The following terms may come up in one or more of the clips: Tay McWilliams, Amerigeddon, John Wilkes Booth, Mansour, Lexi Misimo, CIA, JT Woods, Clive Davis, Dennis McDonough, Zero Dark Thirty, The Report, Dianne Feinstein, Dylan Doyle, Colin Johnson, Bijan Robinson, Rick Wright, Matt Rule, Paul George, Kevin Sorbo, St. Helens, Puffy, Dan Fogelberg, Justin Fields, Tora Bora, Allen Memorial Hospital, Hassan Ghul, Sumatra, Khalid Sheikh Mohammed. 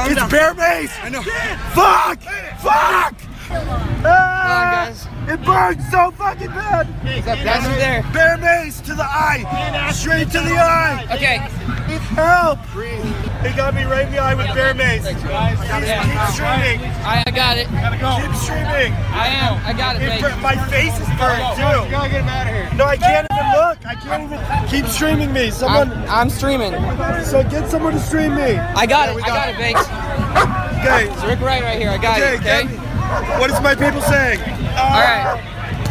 It's bare mace! I know. Fuck! Fuck! Ah, it burns so fucking bad! That's there. Bare mace to the eye! Straight to the eye! Okay. Help! They got me right in the eye with bare mace. Keep streaming. I got it. Keep streaming. I am. I got it. My face is burnt too. You gotta get him out of here. No, I can't even look. I can't even. Keep streaming me. Someone. I'm streaming. So get someone to stream me. I got it. I got it, Banks. Okay. It's Rick Wright right here. I got it. Okay. What is my people saying? All right.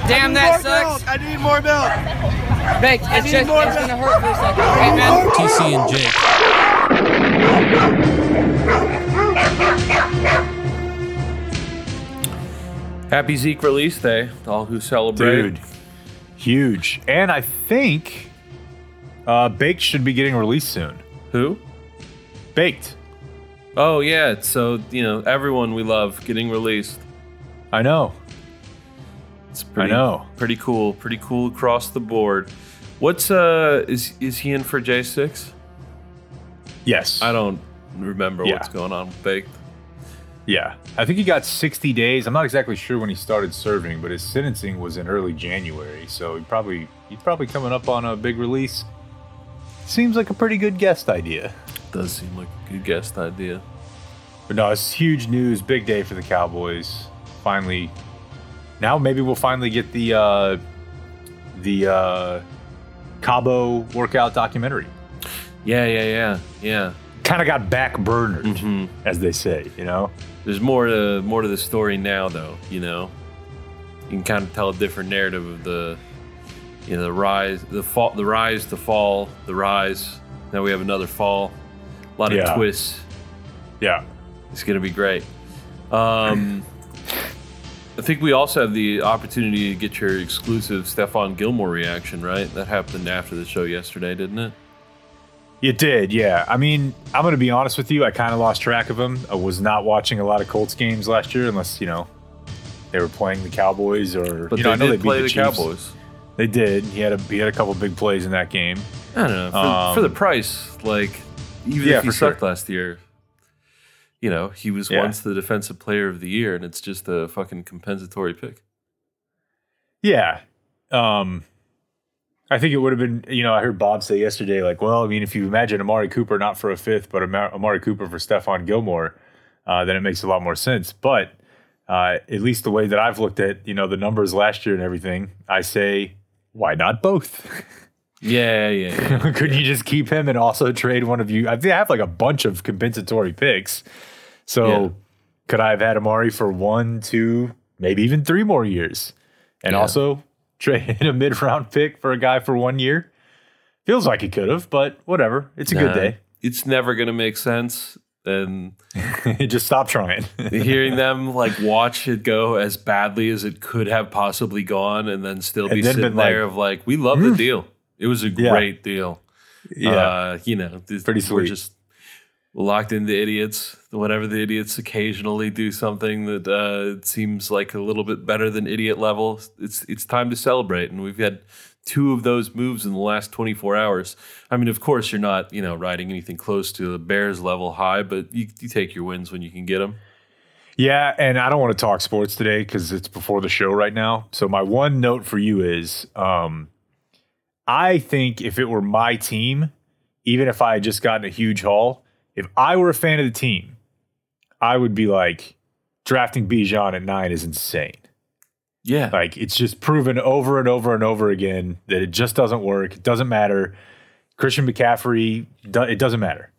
Damn, that sucks. I need more milk. Banks, it's just gonna hurt for a second, right, man? TC and Jake. Happy Zeke release day to all who celebrate. Dude, huge. And I think Baked should be getting released soon. Who? Baked. Oh, yeah. So, you know, everyone we love getting released. I know. It's pretty, I know. Pretty cool. Pretty cool across the board. What's, is he in for J6? Yes. I don't remember what's going on with Baked. Yeah. I think he got 60 days. I'm not exactly sure when he started serving, but his sentencing was in early January, so he's probably coming up on a big release. Seems like a pretty good guest idea. It does seem like a good guest idea. But no, it's huge news. Big day for the Cowboys. Finally. Now maybe we'll finally get the Cabo workout documentary. Yeah. Kind of got back-burnered, as they say, you know? There's more to the story now, though, you know? You can kind of tell a different narrative of the, you know, the rise, the fall, the rise, the fall, the rise. Now we have another fall. A lot of twists. Yeah. It's going to be great. I think we also have the opportunity to get your exclusive Stephon Gilmore reaction, right? That happened after the show yesterday, didn't it? It did, yeah. I mean, I'm going to be honest with you. I kind of lost track of him. I was not watching a lot of Colts games last year unless, you know, they were playing the Cowboys or... But you know, I know they beat the Chiefs. Cowboys. They did. He had a couple big plays in that game. I don't know. For the price, like, even if he sucked last year, you know, he was once the defensive player of the year, and it's just a fucking compensatory pick. Yeah. I think it would have been, you know, I heard Bob say yesterday, like, well, I mean, if you imagine Amari Cooper not for a fifth, but Amari Cooper for Stephon Gilmore, then it makes a lot more sense. But at least the way that I've looked at, you know, the numbers last year and everything, I say, why not both? Yeah. Couldn't you just keep him and also trade one of you? I think I have like a bunch of compensatory picks. So could I have had Amari for 1, 2, maybe even 3 more years? And also... trade a mid-round pick for a guy for 1 year. Feels like he could have, but whatever. It's a good day. It's never going to make sense. And just stop trying. Hearing them like watch it go as badly as it could have possibly gone and then still be sitting there like, of like, we love the deal. It was a great deal. Yeah. You know, pretty sweet. We're just locked into idiots. Whenever the idiots occasionally do something that seems like a little bit better than idiot level, it's time to celebrate. And we've had 2 of those moves in the last 24 hours. I mean, of course, you're not, you know, riding anything close to the Bears level high, but you take your wins when you can get them. Yeah, and I don't want to talk sports today because it's before the show right now. So my one note for you is I think if it were my team, even if I had just gotten a huge haul, if I were a fan of the team, I would be like, drafting Bijan at 9 is insane. Yeah. Like, it's just proven over and over and over again that it just doesn't work. It doesn't matter. Christian McCaffrey, it doesn't matter.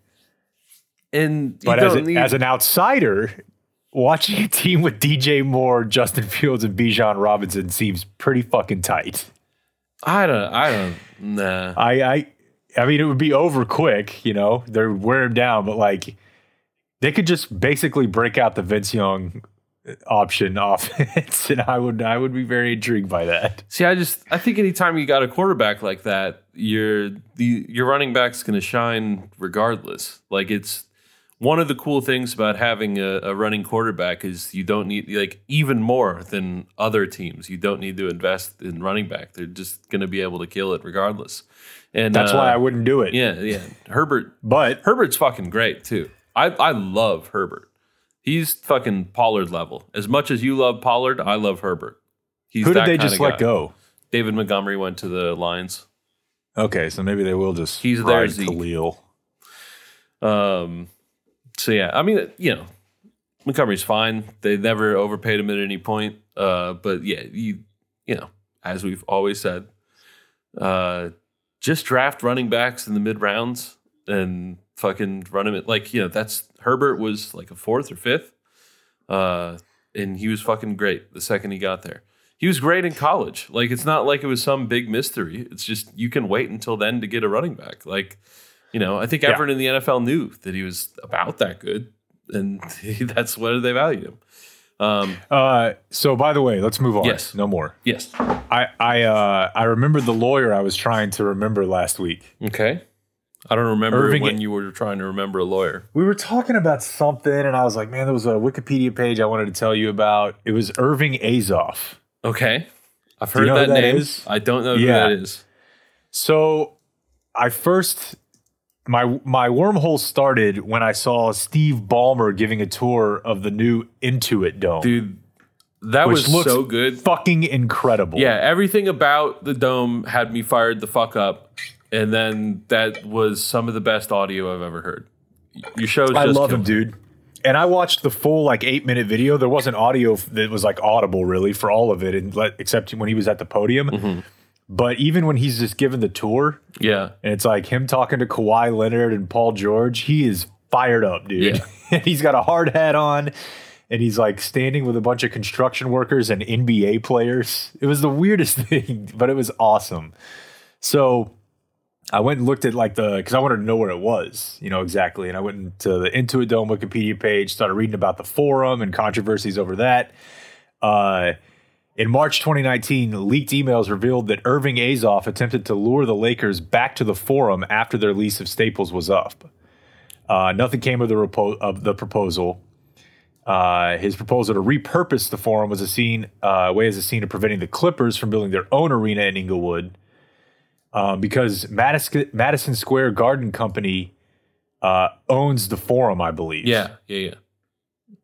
And but as an outsider, watching a team with DJ Moore, Justin Fields, and Bijan Robinson seems pretty fucking tight. I don't. I mean, it would be over quick, you know, they're wearing down, but like they could just basically break out the Vince Young option offense. And I would be very intrigued by that. See, I think anytime you got a quarterback like that, your running back's going to shine regardless. Like it's one of the cool things about having a running quarterback is you don't need like even more than other teams. You don't need to invest in running back. They're just going to be able to kill it regardless. And that's why I wouldn't do it. Yeah. Herbert's fucking great too. I love Herbert. He's fucking Pollard level. As much as you love Pollard, I love Herbert. He's Who did they just let go? David Montgomery went to the Lions. Okay, so maybe they will just He's ride there, Khalil. So, yeah, I mean, you know, Montgomery's fine. They never overpaid him at any point. But, yeah, you know, as we've always said, just draft running backs in the mid-rounds and fucking run him. Like, you know, that's Herbert was like a fourth or fifth, and he was fucking great the second he got there. He was great in college. Like, it's not like it was some big mystery. It's just you can wait until then to get a running back. Like, you know, I think everyone in the NFL knew that he was about that good, and that's what they valued him. So, by the way, let's move on. Yes. No more. Yes. I remembered the lawyer I was trying to remember last week. Okay. I don't remember when you were trying to remember a lawyer. We were talking about something, and I was like, man, there was a Wikipedia page I wanted to tell you about. It was Irving Azoff. Okay. I've heard that name. Is? I don't know who that is. So, I first... My wormhole started when I saw Steve Ballmer giving a tour of the new Intuit Dome. Dude, that was so good. Fucking incredible. Yeah, everything about the dome had me fired the fuck up. And then that was some of the best audio I've ever heard. Your show's just I love him, dude. And I watched the full, like, 8-minute video. There wasn't audio that was, like, audible, really, for all of it, except when he was at the podium. Mm-hmm. But even when he's just given the tour, and it's like him talking to Kawhi Leonard and Paul George, he is fired up, dude. Yeah. He's got a hard hat on, and he's like standing with a bunch of construction workers and NBA players. It was the weirdest thing, but it was awesome. So I went and looked at because I wanted to know where it was, you know, exactly. And I went to the Intuit Dome Wikipedia page, started reading about the forum and controversies over that. In March 2019, leaked emails revealed that Irving Azoff attempted to lure the Lakers back to the Forum after their lease of Staples was up. Nothing came of the proposal. His proposal to repurpose the Forum was a way of preventing the Clippers from building their own arena in Inglewood, because Madison Square Garden Company owns the Forum, I believe. Yeah.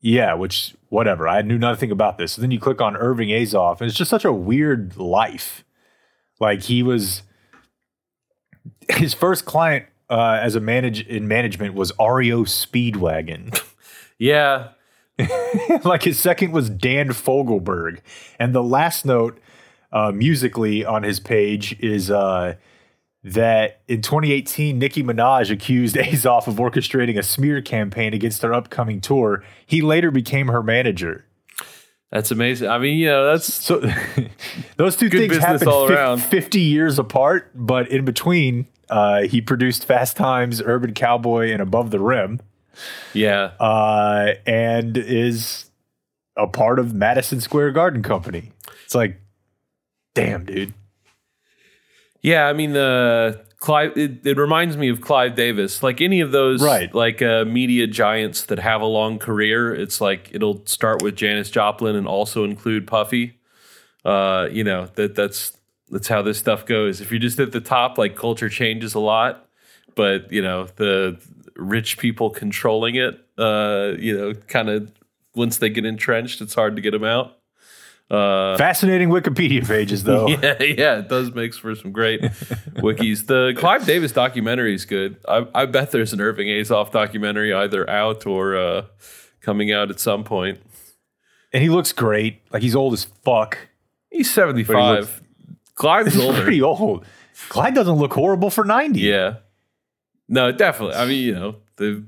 Yeah, which, whatever. I knew nothing about this. So then you click on Irving Azoff, and it's just such a weird life. Like, his first client as in management was REO Speedwagon. Yeah. Like, his second was Dan Fogelberg. And the last note musically on his page is... that in 2018, Nicki Minaj accused Azoff of orchestrating a smear campaign against their upcoming tour. He later became her manager. That's amazing. I mean, that's... So, those two things happened all around. 50 years apart, but in between, he produced Fast Times, Urban Cowboy, and Above the Rim. Yeah. And is a part of Madison Square Garden Company. It's like, damn, dude. Yeah, I mean, Clive. It reminds me of Clive Davis. Like any of those, media giants that have a long career, it's like it'll start with Janis Joplin and also include Puffy. You know, that's how this stuff goes. If you're just at the top, like culture changes a lot, but you know the rich people controlling it. You know, kind of once they get entrenched, it's hard to get them out. Fascinating Wikipedia pages, though. Yeah, it does make for some great wikis. The Clive Davis documentary is good. I bet there's an Irving Azoff documentary either out or coming out at some point. And he looks great. Like, he's old as fuck. He's 75. Clive's older. Pretty old. Clive doesn't look horrible for 90. Yeah. No, definitely. I mean, you know, they've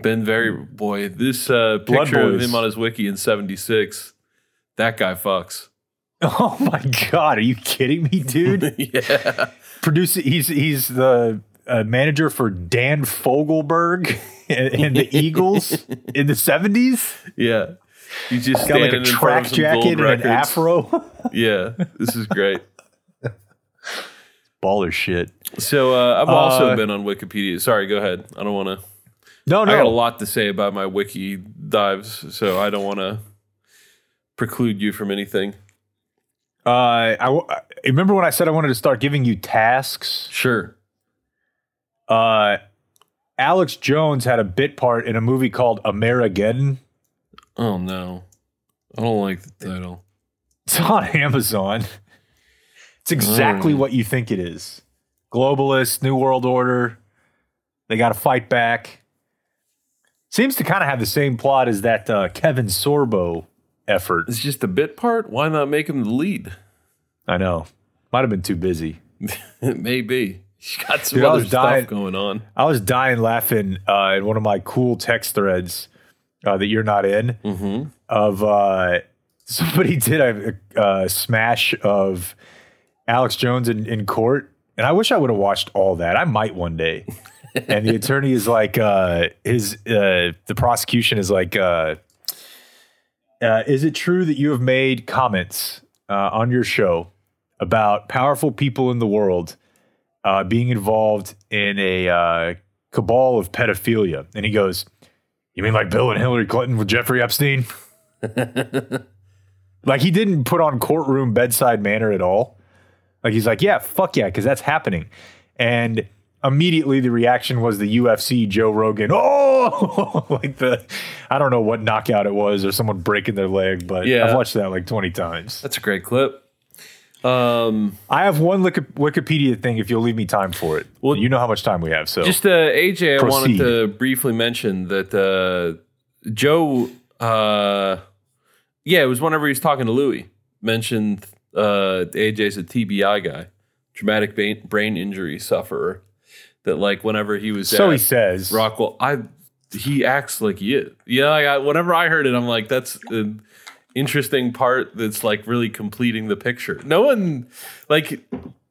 been very... Boy, this picture of him on his wiki in 76... That guy fucks. Oh my God. Are you kidding me, dude? Yeah. Producer, he's the manager for Dan Fogelberg and the Eagles in the 70s. Yeah. He's just got like a track jacket and an afro. Yeah. This is great. Baller shit. So I've also been on Wikipedia. Sorry, go ahead. I don't want to. No. I got a lot to say about my wiki dives, so I don't want to preclude you from anything. I remember when I said I wanted to start giving you tasks. Sure. Alex Jones had a bit part in a movie called Amerigeddon. Oh, no. I don't like the title. It's on Amazon. It's exactly what you think it is. Globalist, New World Order. They got to fight back. Seems to kind of have the same plot as that Kevin Sorbo effort. It's just a bit part? Why not make him the lead? I know. Might have been too busy. Maybe. She got some other stuff going on. I was dying laughing in one of my cool text threads that you're not in. Mm-hmm. Of somebody did a smash of Alex Jones in court. And I wish I would have watched all that. I might one day. And the attorney is like, the prosecution is like, is it true that you have made comments on your show about powerful people in the world being involved in a cabal of pedophilia? And he goes, you mean like Bill and Hillary Clinton with Jeffrey Epstein? Like he didn't put on courtroom bedside manner at all. Like he's like, yeah, fuck yeah, because that's happening. And immediately the reaction was the UFC Joe Rogan. Oh, like I don't know what knockout it was or someone breaking their leg, but yeah. I've watched that like 20 times. That's a great clip. I have one Wikipedia thing if you'll leave me time for it. Well, you know how much time we have, so just AJ, proceed. I wanted to briefly mention that Joe, it was whenever he was talking to Louie, mentioned AJ's a TBI guy, traumatic brain injury sufferer. That like whenever he was he says Rockwell, he acts like he is. Yeah, whenever I heard it, I'm like that's. Interesting part that's like really completing the picture. No one like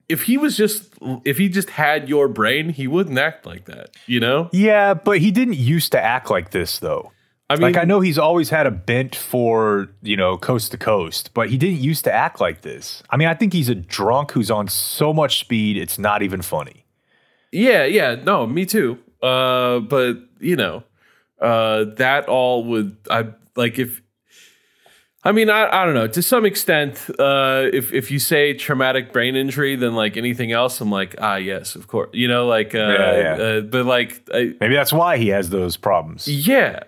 if he just had your brain, he wouldn't act like that, you know? Yeah, but he didn't used to act like this though. I mean, like I know he's always had a bent for, you know, coast to coast, but he didn't used to act like this. I mean, I think he's a drunk who's on so much speed, it's not even funny. Yeah, no, me too. But you know, that all would I don't know. To some extent, if you say traumatic brain injury, then like anything else, I'm like, yes, of course. You know, like, but like, maybe that's why he has those problems. Yeah,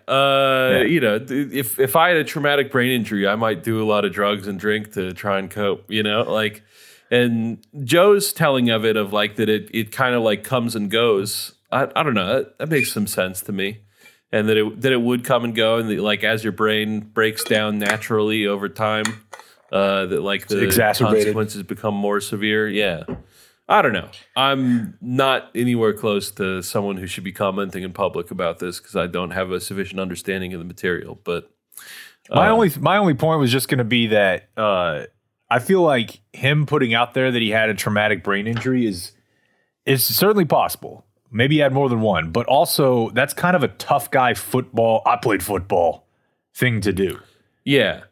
you know, if I had a traumatic brain injury, I might do a lot of drugs and drink to try and cope. You know, like, and Joe's telling of it of like that it kind of like comes and goes. I don't know. That makes some sense to me. And that it would come and go, and that, like as your brain breaks down naturally over time, that like the consequences become more severe. Yeah, I don't know. I'm not anywhere close to someone who should be commenting in public about this because I don't have a sufficient understanding of the material. But my only point was just going to be that I feel like him putting out there that he had a traumatic brain injury is certainly possible. Maybe he had more than one, but also that's kind of a tough guy football. I played football thing to do. Yeah.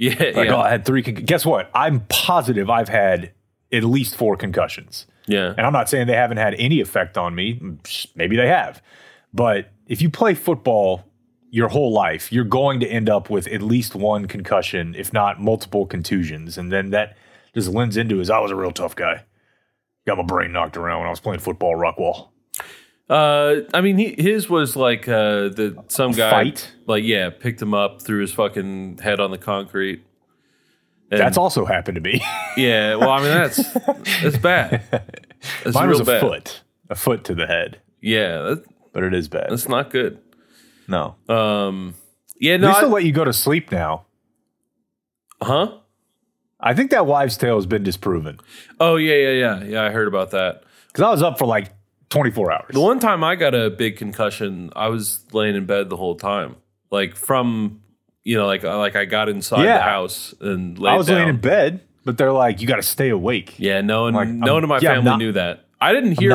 Like, oh, I had three. Guess what? I'm positive I've had at least 4 concussions. Yeah, and I'm not saying they haven't had any effect on me. Maybe they have, but if you play football your whole life, you're going to end up with at least 1 concussion, if not multiple contusions, and then that just lends into I was a real tough guy. Got my brain knocked around when I was playing football, Rockwall. I mean, his was like some guy fight. Like picked him up, threw his fucking head on the concrete. And that's also happened to me. Yeah, well, I mean that's bad. That's mine was real bad. a foot to the head. Yeah, but it is bad. That's not good. No. At least they'll let you go to sleep now. Huh? I think that wives' tale has been disproven. Oh yeah. I heard about that because I was up for like 24 hours. The one time I got a big concussion, I was laying in bed the whole time. Like from, you know, like I got inside the house and laid down. I was laying in bed, but they're like, you got to stay awake. Yeah, no one in my family knew that. I didn't hear.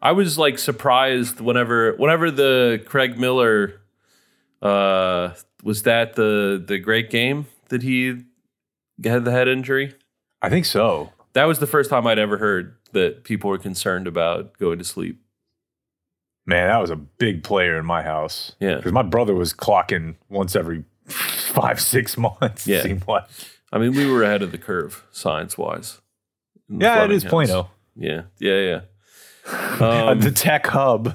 I was like surprised whenever the Craig Miller, was that the great game that he had the head injury? I think so. That was the first time I'd ever heard that people were concerned about going to sleep. Man, that was a big player in my house. Yeah. Because my brother was clocking once every 5-6 months, it seemed like. I mean, we were ahead of the curve, science-wise. Yeah, it is Plano. Yeah. The tech hub.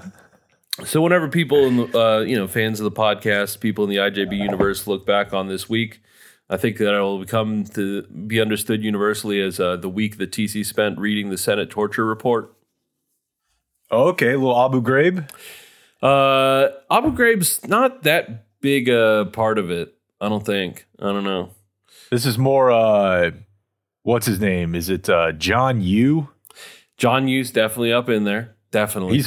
So whenever people in the, fans of the podcast, people in the IJB universe look back on this week, I think that it will come to be understood universally as the week that TC spent reading the Senate torture report. Okay, a little Abu Ghraib. Abu Ghraib's not that big a part of it, I don't think. I don't know. This is more, what's his name? Is it John Yoo? John Yoo's definitely up in there. Definitely.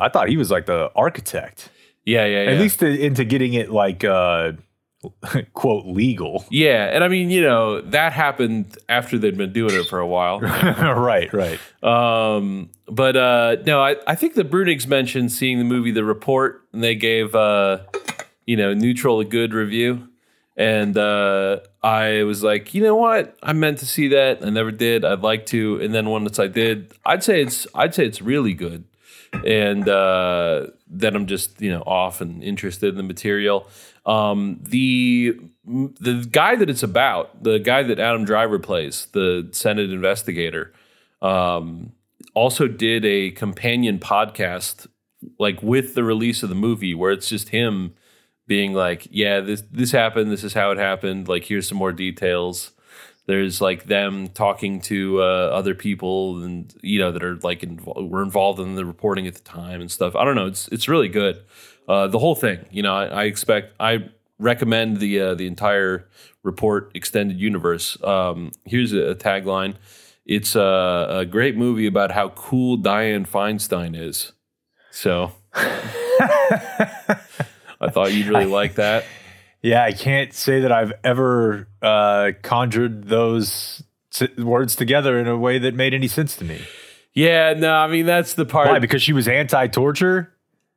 I thought he was like the architect. Yeah. At least into getting it like, quote, legal. Yeah. And I mean, that happened after they'd been doing it for a while. Right. But I think the Brunigs mentioned seeing the movie The Report, and they gave, neutral a good review. And I was like, you know what? I meant to see that. I never did. I'd like to. And then once I did, I'd say it's really good. And then I'm just off and interested in the material. The guy that it's about, the guy that Adam Driver plays, the Senate investigator, also did a companion podcast like with the release of the movie, where it's just him being like, yeah, this happened. This is how it happened. Like, here's some more details. There's like them talking to other people, and that are like were involved in the reporting at the time and stuff. I don't know. It's really good. The whole thing. I recommend the entire report extended universe. Here's a tagline. It's a great movie about how cool Dianne Feinstein is. So. I thought you'd really like that. Yeah, I can't say that I've ever conjured those words together in a way that made any sense to me. Yeah, no, I mean, that's the part. Why? Because she was anti-torture?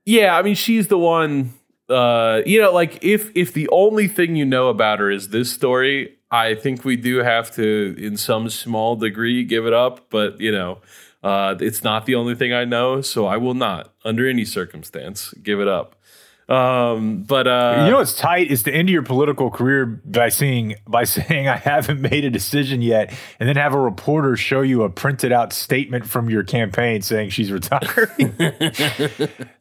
Yeah, I mean, she's the one, if the only thing you know about her is this story, I think we do have to, in some small degree, give it up. But, it's not the only thing I know, so I will not, under any circumstance, give it up. What's tight is to end your political career by saying I haven't made a decision yet, and then have a reporter show you a printed out statement from your campaign saying she's retiring.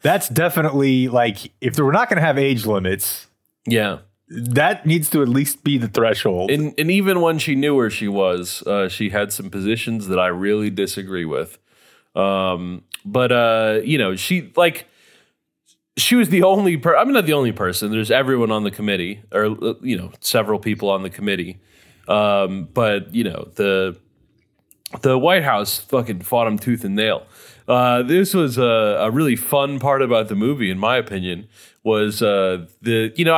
That's definitely like, if we're not going to have age limits, yeah, that needs to at least be the threshold. And even when she knew where she was, she had some positions that I really disagree with. She like. She was the only person. I mean, not the only person. There's everyone on the committee, or several people on the committee. The White House fucking fought him tooth and nail. This was a really fun part about the movie, in my opinion, was I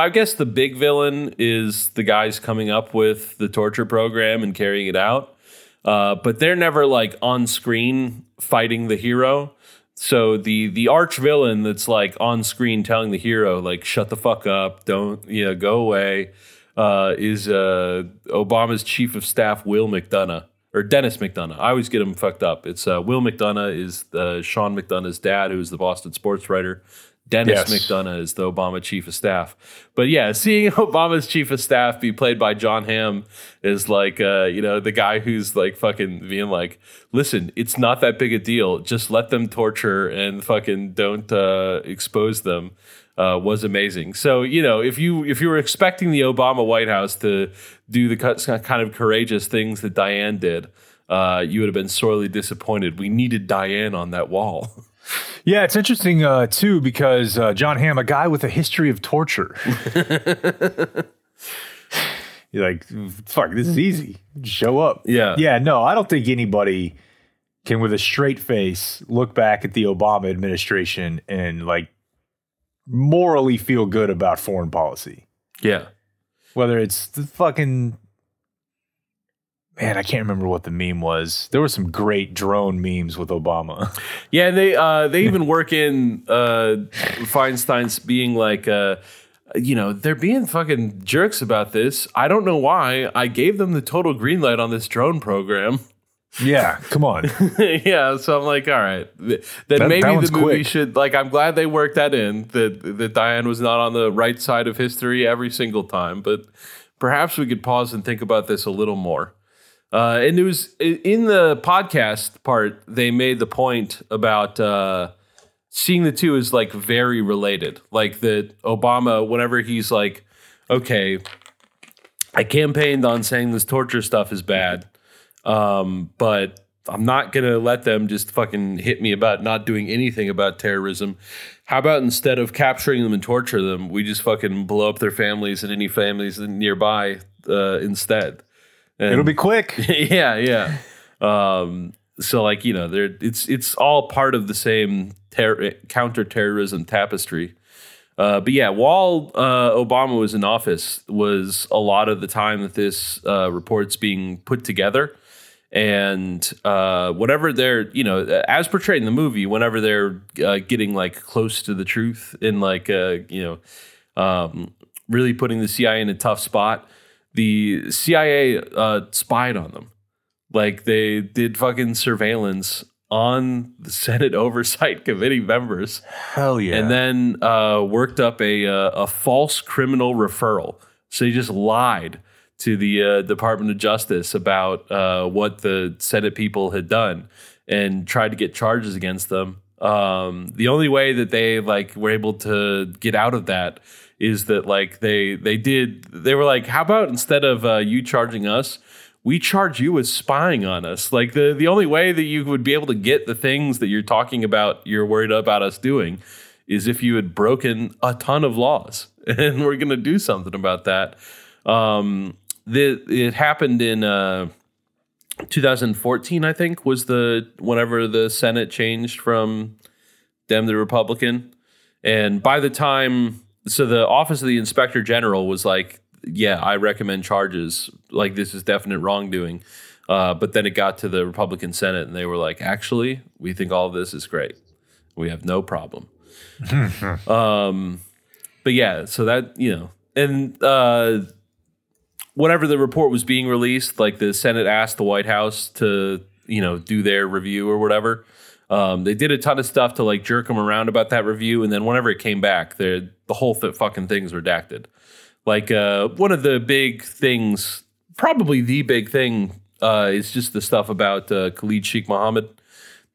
guess the big villain is the guys coming up with the torture program and carrying it out, but they're never like on screen fighting the hero. So the arch villain that's like on screen telling the hero, like, shut the fuck up, don't, go away, is Obama's chief of staff, Will McDonough, or Dennis McDonough. I always get him fucked up. It's Will McDonough is Sean McDonough's dad, who's the Boston sports writer. Dennis McDonough is the Obama chief of staff. But yeah, seeing Obama's chief of staff be played by John Hamm is like, the guy who's like fucking being like, listen, it's not that big a deal. Just let them torture and fucking don't expose them. Was amazing. So, if you were expecting the Obama White House to do the kind of courageous things that Dianne did, you would have been sorely disappointed. We needed Dianne on that wall. Yeah, it's interesting, too, because John Hamm, a guy with a history of torture. You're like, fuck, this is easy. Just show up. Yeah. Yeah, no, I don't think anybody can, with a straight face, look back at the Obama administration and, like, morally feel good about foreign policy. Yeah. Whether it's the fucking... Man, I can't remember what the meme was. There were some great drone memes with Obama. Yeah, and they even work in Feinstein's being like, they're being fucking jerks about this. I don't know why. I gave them the total green light on this drone program. Yeah, come on. Yeah, so I'm like, all right. Then maybe the movie should, like, I'm glad they worked that in, that Dianne was not on the right side of history every single time. But perhaps we could pause and think about this a little more. And it was in the podcast part, they made the point about seeing the two is like very related. Like that Obama, whenever he's like, okay, I campaigned on saying this torture stuff is bad, but I'm not going to let them just fucking hit me about not doing anything about terrorism. How about instead of capturing them and torture them, we just fucking blow up their families and any families nearby instead? And it'll be quick. Yeah, yeah. So like, you know, it's all part of the same counterterrorism tapestry. But yeah, while Obama was in office was a lot of the time that this report's being put together. And whatever they're, you know, as portrayed in the movie, whenever they're getting like close to the truth and like, you know, really putting the CIA in a tough spot, the CIA spied on them. Like they did fucking surveillance on the Senate Oversight Committee members. Hell yeah. And then worked up a false criminal referral. So he just lied to the Department of Justice about what the Senate people had done and tried to get charges against them. The only way that they like were able to get out of that is that like they were like, how about instead of you charging us, we charge you with spying on us. Like the only way that you would be able to get the things that you're talking about, you're worried about us doing, is if you had broken a ton of laws, and we're going to do something about that. It happened in 2014, I think, was whenever the Senate changed from Dem to Republican. And by the time, so the Office of the Inspector General was like, yeah, I recommend charges. Like, this is definite wrongdoing. But then it got to the Republican Senate, and they were like, actually, we think all of this is great. We have no problem. But yeah, so that, you know, and whenever the report was being released, like the Senate asked the White House to, you know, do their review or whatever. They did a ton of stuff to like jerk them around about that review. And then whenever it came back, the whole fucking thing's redacted. Like one of the big things, probably the big thing, is just the stuff about Khalid Sheikh Mohammed,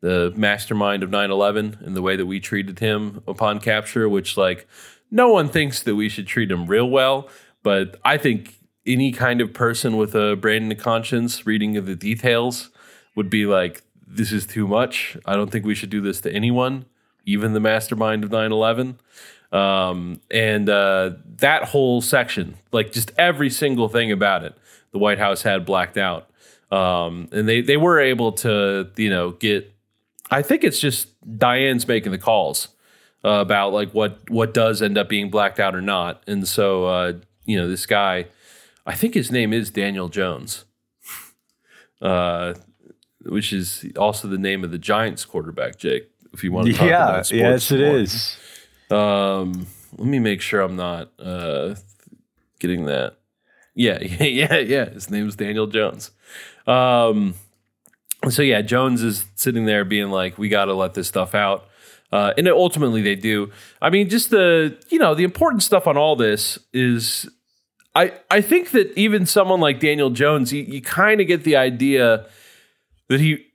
the mastermind of 9/11, and the way that we treated him upon capture, which like no one thinks that we should treat him real well. But I think any kind of person with a brain and a conscience reading of the details would be like, this is too much. I don't think we should do this to anyone, even the mastermind of 9/11. And that whole section, like just every single thing about it, the White House had blacked out. And they were able to, you know, get, I think it's just Diane's making the calls about like what does end up being blacked out or not. And so, you know, this guy, I think his name is Daniel Jones, which is also the name of the Giants quarterback, Jake, if you want to talk about sports. Yes, it is. Let me make sure I'm not getting that. Yeah. His name is Daniel Jones. So yeah, Jones is sitting there being like, "We got to let this stuff out," and ultimately they do. I mean, just the important stuff on all this is, I think that even someone like Daniel Jones, you kind of get the idea that he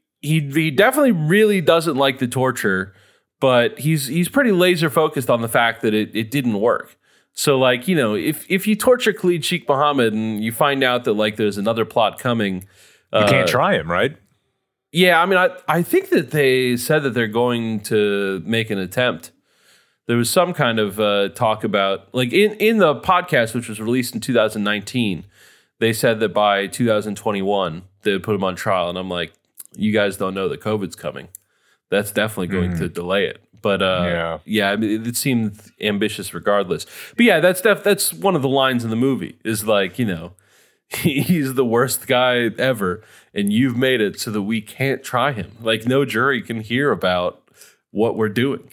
definitely really doesn't like the torture. But he's pretty laser focused on the fact that it didn't work. So like, you know, if you torture Khalid Sheikh Mohammed and you find out that like there's another plot coming, you can't try him, right? Yeah, I mean, I think that they said that they're going to make an attempt. There was some kind of talk about like in the podcast, which was released in 2019, they said that by 2021 they would put him on trial, and I'm like, you guys don't know that COVID's coming. That's definitely going to delay it. But I mean, it seemed ambitious regardless. But yeah, that's one of the lines in the movie is like, you know, he's the worst guy ever, and you've made it so that we can't try him. Like no jury can hear about what we're doing.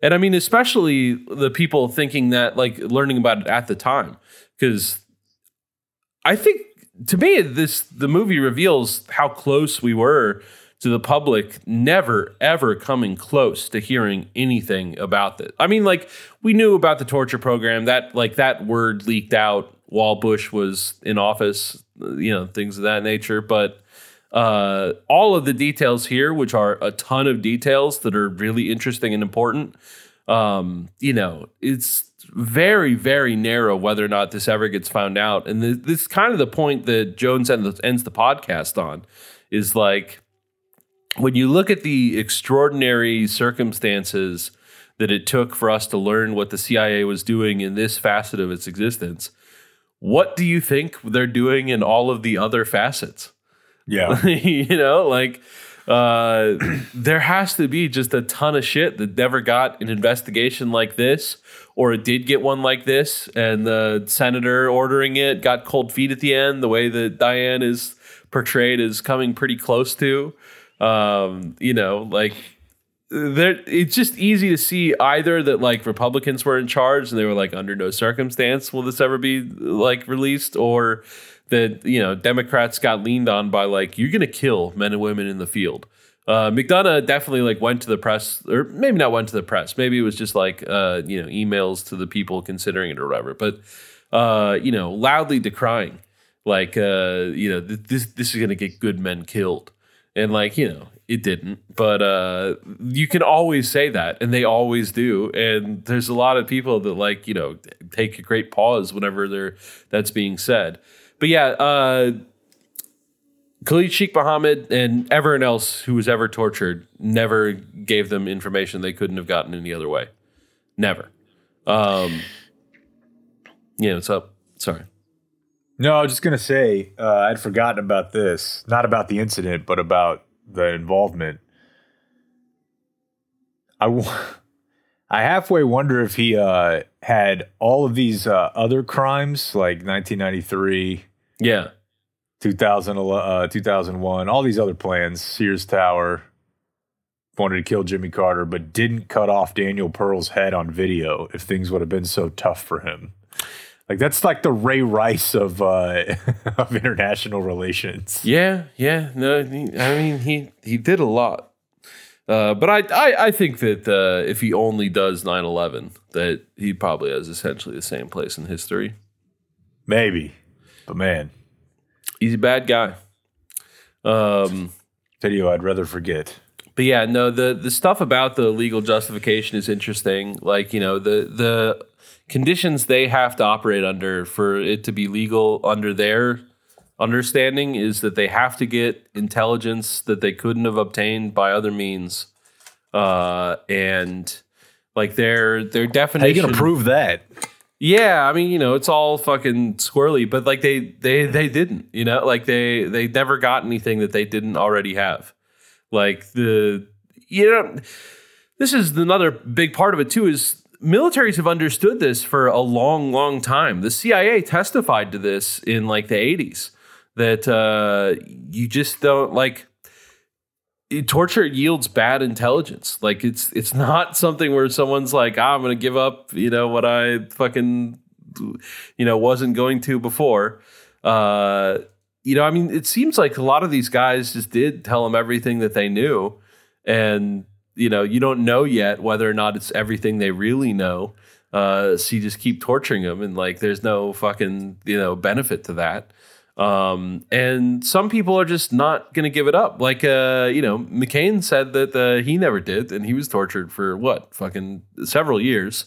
And I mean, especially the people thinking that, like learning about it at the time, because I think to me, the movie reveals how close we were to the public never, ever coming close to hearing anything about this. I mean, like, we knew about the torture program. That word leaked out while Bush was in office, you know, things of that nature. But All of the details here, which are a ton of details that are really interesting and important. You know, it's very, very narrow whether or not this ever gets found out. And this is kind of the point that Jones ends the podcast on, is like, when you look at the extraordinary circumstances that it took for us to learn what the CIA was doing in this facet of its existence, what do you think they're doing in all of the other facets? Yeah. You know, like, there has to be just a ton of shit that never got an investigation like this, or it did get one like this, and the senator ordering it got cold feet at the end, the way that Dianne is portrayed is coming pretty close to. You know, like, there, it's just easy to see either that, like, Republicans were in charge and they were like, under no circumstance will this ever be, like, released, or that, you know, Democrats got leaned on by, like, you're going to kill men and women in the field. McDonough definitely, like, went to the press, or maybe not went to the press. Maybe it was just like, you know, emails to the people considering it or whatever. But, you know, loudly decrying, like, you know, this is going to get good men killed. And, like, you know, it didn't. But you can always say that, and they always do. And there's a lot of people that, like, you know, take a great pause whenever that's being said. But, yeah, Khalid Sheikh Mohammed and everyone else who was ever tortured never gave them information they couldn't have gotten any other way. Never. Yeah, what's up? Sorry. No, I was just going to say, I'd forgotten about this. Not about the incident, but about the involvement. I halfway wonder if he had all of these other crimes, like 1993, 2001, all these other plans, Sears Tower, wanted to kill Jimmy Carter, but didn't cut off Daniel Pearl's head on video if things would have been so tough for him. Like, that's like the Ray Rice of international relations. Yeah. No, I mean, he did a lot. But I think that if he only does 9/11, that he probably has essentially the same place in history. Maybe. But, man. He's a bad guy. Video I'd rather forget. But, yeah, no, the stuff about the legal justification is interesting. Like, you know, the conditions they have to operate under for it to be legal under their understanding is that they have to get intelligence that they couldn't have obtained by other means. And, like, their definition... How are you going to prove that? Yeah, I mean, you know, it's all fucking squirrely, but, like, they didn't, you know? Like, they never got anything that they didn't already have. Like, you know, this is another big part of it, too, is... Militaries have understood this for a long, long time. The CIA testified to this in, like, the 80s, that you just don't, like, torture yields bad intelligence. Like, it's not something where someone's like, I'm going to give up, you know, what I fucking, you know, wasn't going to before. You know, I mean, it seems like a lot of these guys just did tell them everything that they knew, and... You know, you don't know yet whether or not it's everything they really know. So you just keep torturing them, and, like, there's no fucking, you know, benefit to that. And some people are just not going to give it up. Like, you know, McCain said that he never did, and he was tortured for what? Fucking several years.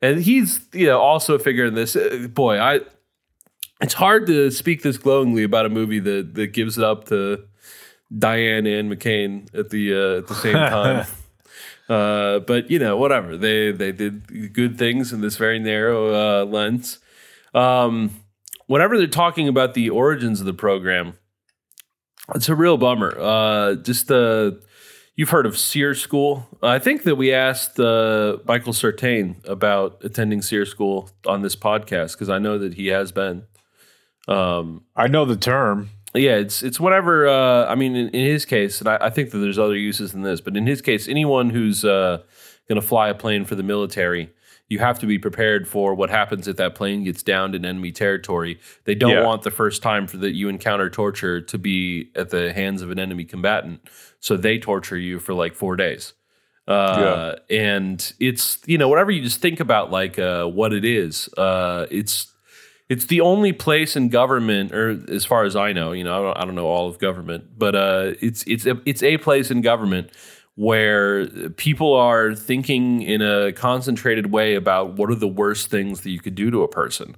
And he's, you know, also figuring this. Boy, it's hard to speak this glowingly about a movie that gives it up to Dianne and McCain at the same time. But, you know, whatever. They did good things in this very narrow lens. Whenever they're talking about the origins of the program, it's a real bummer. You've heard of Sears School. I think that we asked Michael Certain about attending Sears School on this podcast, because I know that he has been. I know the term. Yeah, it's whatever. I mean, in his case, and I think that there's other uses than this, but in his case, anyone who's going to fly a plane for the military, you have to be prepared for what happens if that plane gets downed in enemy territory. They don't want the first time that you encounter torture to be at the hands of an enemy combatant, so they torture you for like 4 days. And it's, you know, whatever you just think about, like, what it is, it's It's the only place in government, or as far as I know, you know, I don't know all of government, but it's a place in government where people are thinking in a concentrated way about what are the worst things that you could do to a person.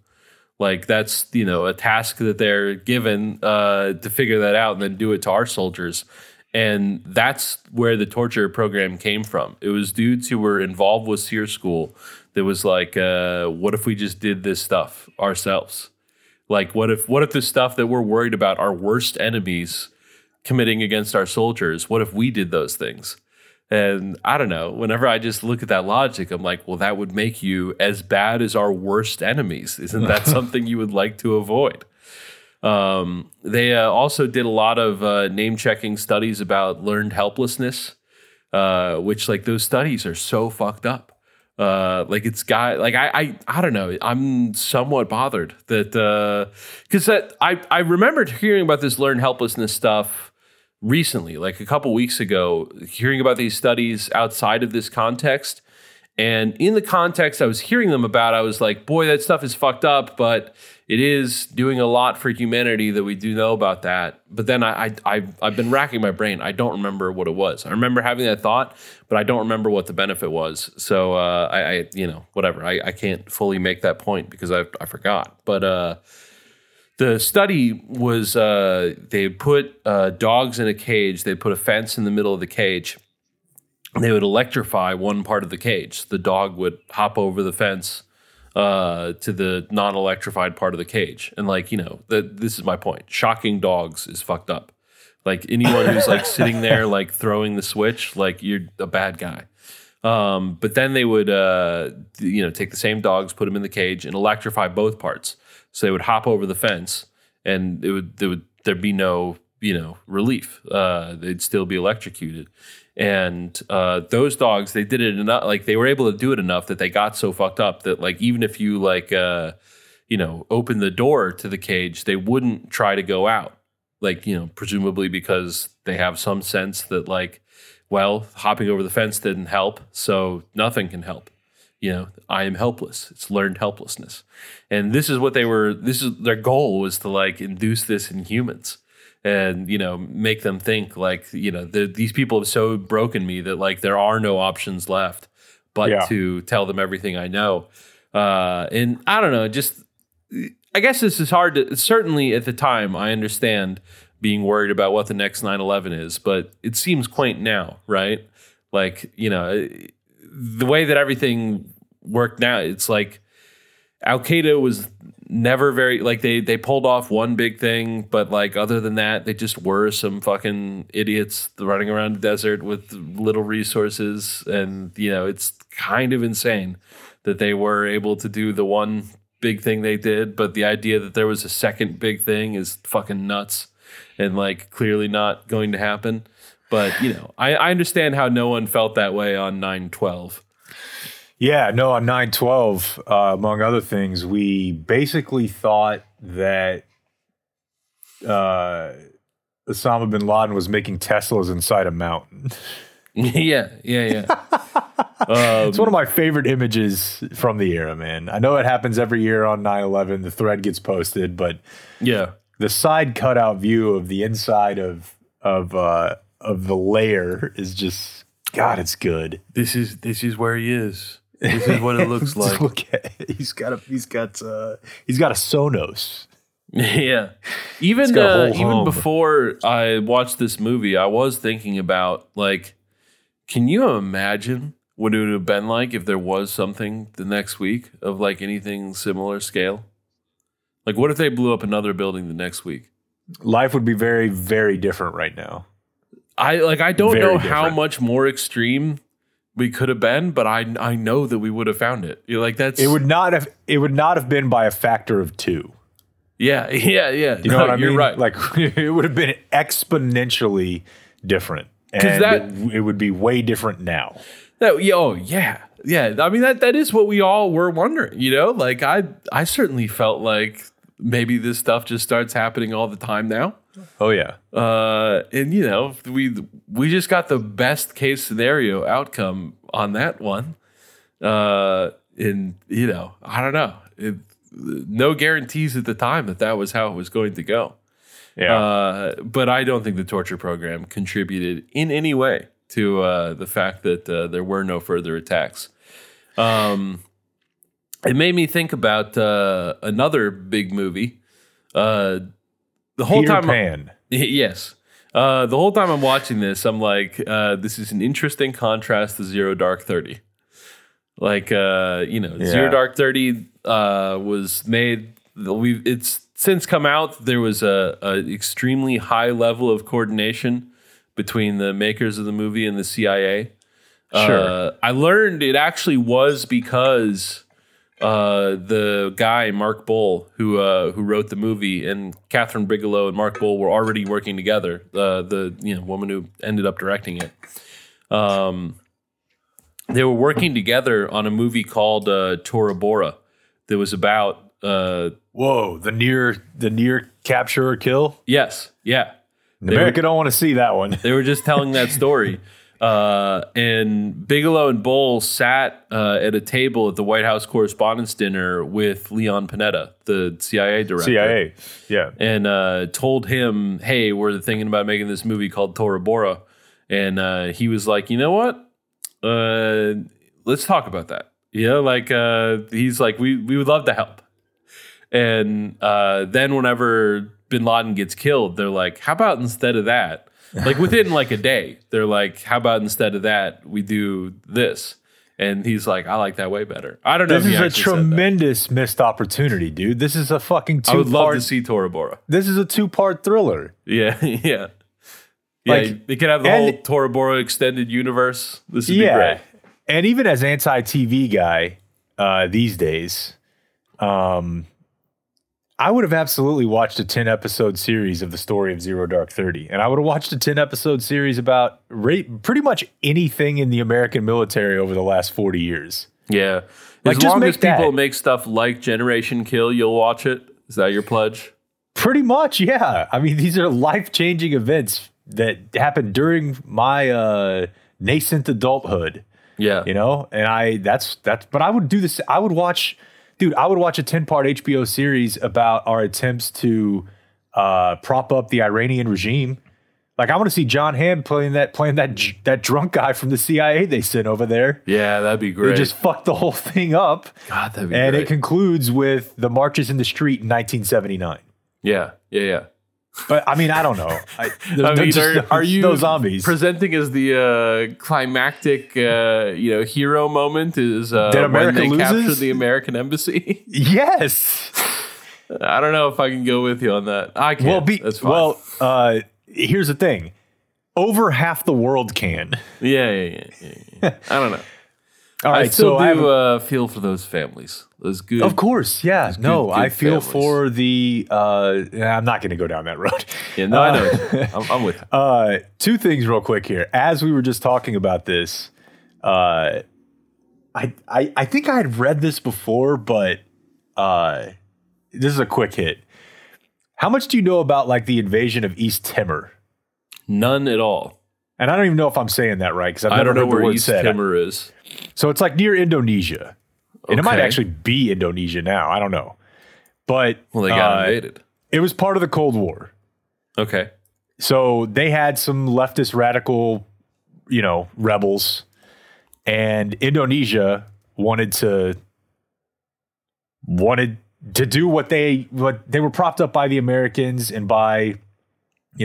Like, that's, you know, a task that they're given to figure that out and then do it to our soldiers. And that's where the torture program came from. It was dudes who were involved with SEER School that was like, what if we just did this stuff ourselves? Like, what if the stuff that we're worried about, our worst enemies committing against our soldiers, what if we did those things? And I don't know, whenever I just look at that logic, I'm like, well, that would make you as bad as our worst enemies. Isn't that something you would like to avoid? They also did a lot of name-checking studies about learned helplessness, which, like, those studies are so fucked up. Like, it's got, like, I don't know. I'm somewhat bothered that because I remembered hearing about this learned helplessness stuff recently, like a couple weeks ago, hearing about these studies outside of this context. And in the context I was hearing them about, I was like, boy, that stuff is fucked up, but it is doing a lot for humanity that we do know about that. But then I've been racking my brain. I don't remember what it was. I remember having that thought, but I don't remember what the benefit was. So I you know, whatever. I can't fully make that point because I forgot. But the study was they put dogs in a cage. They put a fence in the middle of the cage. They would electrify one part of the cage. The dog would hop over the fence to the non-electrified part of the cage. And, like, you know, this is my point. Shocking dogs is fucked up. Like, anyone who's, like, sitting there, like, throwing the switch, like, you're a bad guy. But then they would, you know, take the same dogs, put them in the cage, and electrify both parts. So they would hop over the fence, and there'd be no, you know, relief. They'd still be electrocuted. And those dogs, they did it enough, like, they were able to do it enough that they got so fucked up that, like, even if you, like, you know, open the door to the cage, they wouldn't try to go out. Like, you know, presumably because they have some sense that, like, well, hopping over the fence didn't help, so nothing can help. You know, I am helpless. It's learned helplessness. And their goal was to, like, induce this in humans. And, you know, make them think, like, you know, these people have so broken me that, like, there are no options left but to tell them everything I know. And I don't know, just, I guess this is hard to, certainly at the time, I understand being worried about what the next 9/11 is, but it seems quaint now, right? Like, you know, the way that everything worked now, it's like Al-Qaeda was never very, like, they pulled off one big thing, but, like, other than that, they just were some fucking idiots running around the desert with little resources. And, you know, it's kind of insane that they were able to do the one big thing they did, but the idea that there was a second big thing is fucking nuts and, like, clearly not going to happen. But, you know, I understand how no one felt that way on 9/12. Yeah, no, on 9/12, among other things, we basically thought that Osama bin Laden was making Teslas inside a mountain. Yeah. It's one of my favorite images from the era, man. I know it happens every year on 9/11. The thread gets posted, but yeah, the side cutout view of the inside of the lair is just, God, it's good. This is where he is. This is what it looks like. He's got a Sonos. Yeah. Even before I watched this movie, I was thinking about, like, can you imagine what it would have been like if there was something the next week of, like, anything similar scale? Like, what if they blew up another building the next week? Life would be very, very different right now. I don't know how much more extreme we could have been, but I know that we would have found it. You're like, it would not have been by a factor of 2. Yeah. You know what I mean? You're right. Like, it would have been exponentially different, and it would be way different now. Yeah. I mean, that is what we all were wondering. You know, like, I certainly felt like maybe this stuff just starts happening all the time now. Oh yeah. And, you know, we just got the best case scenario outcome on that one. And, you know, I don't know. no guarantees at the time that that was how it was going to go. Yeah. But I don't think the torture program contributed in any way to the fact that there were no further attacks. It made me think about another big movie. The whole Peter time, Pan. Yes. The whole time I'm watching this, I'm like, this is an interesting contrast to Zero Dark 30. Like, Zero Dark 30 was made. It's since come out. There was an extremely high level of coordination between the makers of the movie and the CIA. Sure. I learned it actually was because the guy, Mark Boal, who wrote the movie, and Catherine Bigelow and Mark Boal were already working together, the woman who ended up directing it. They were working together on a movie called Tora Bora that was about... the near capture or kill? Yes, yeah. America don't want to see that one. They were just telling that story. And Bigelow and Boal sat at a table at the White House Correspondents' Dinner with Leon Panetta, the CIA director. CIA, yeah. And told him, hey, we're thinking about making this movie called Tora Bora. And he was like, you know what? Let's talk about that. He's like, we would love to help. And then whenever Bin Laden gets killed, they're like, how about instead of that? Like within like a day, they're like, how about instead of that, we do this? And he's like, I like that way better. I don't know. This is a tremendous missed opportunity, dude. This is a fucking two-part. I would love to see Tora Bora. This is a two-part thriller. Yeah, yeah. Like, yeah, they could have the whole Tora Bora extended universe. This would be great. And even as anti-TV guy these days, I would have absolutely watched a 10-episode series of the story of Zero Dark 30. And I would have watched a 10-episode series about pretty much anything in the American military over the last 40 years. Yeah. Like, as long as people make stuff like Generation Kill, you'll watch it? Is that your pledge? Pretty much, yeah. I mean, these are life-changing events that happened during my nascent adulthood. Yeah. You know? And but I would do this. I would watch... Dude, I would watch a 10-part HBO series about our attempts to prop up the Iranian regime. Like, I want to see John Hamm playing that drunk guy from the CIA they sent over there. Yeah, that'd be great. They just fucked the whole thing up. God, that'd be great. And it concludes with the marches in the street in 1979. Yeah, yeah, yeah. But, I mean, I don't know. Are you no zombies. Presenting as the climactic, hero moment is when they captured the American embassy? Yes. I don't know if I can go with you on that. I can't. That's fine. Well, here's the thing. Over half the world can. Yeah. I don't know. All right, I have a feel for those families. Those good, of course, yeah. No, good I feel families. For the. I'm not going to go down that road. Yeah, no, I know. I'm with you. Two things, real quick here. As we were just talking about this, I think I had read this before, but this is a quick hit. How much do you know about like the invasion of East Timor? None at all. And I don't even know if I'm saying that right because I don't know where East Timor is. So it's like near Indonesia, and it might actually be Indonesia now. I don't know, but they got invaded. It was part of the Cold War. Okay, so they had some leftist radical, rebels, and Indonesia wanted to do what they were propped up by the Americans and by, the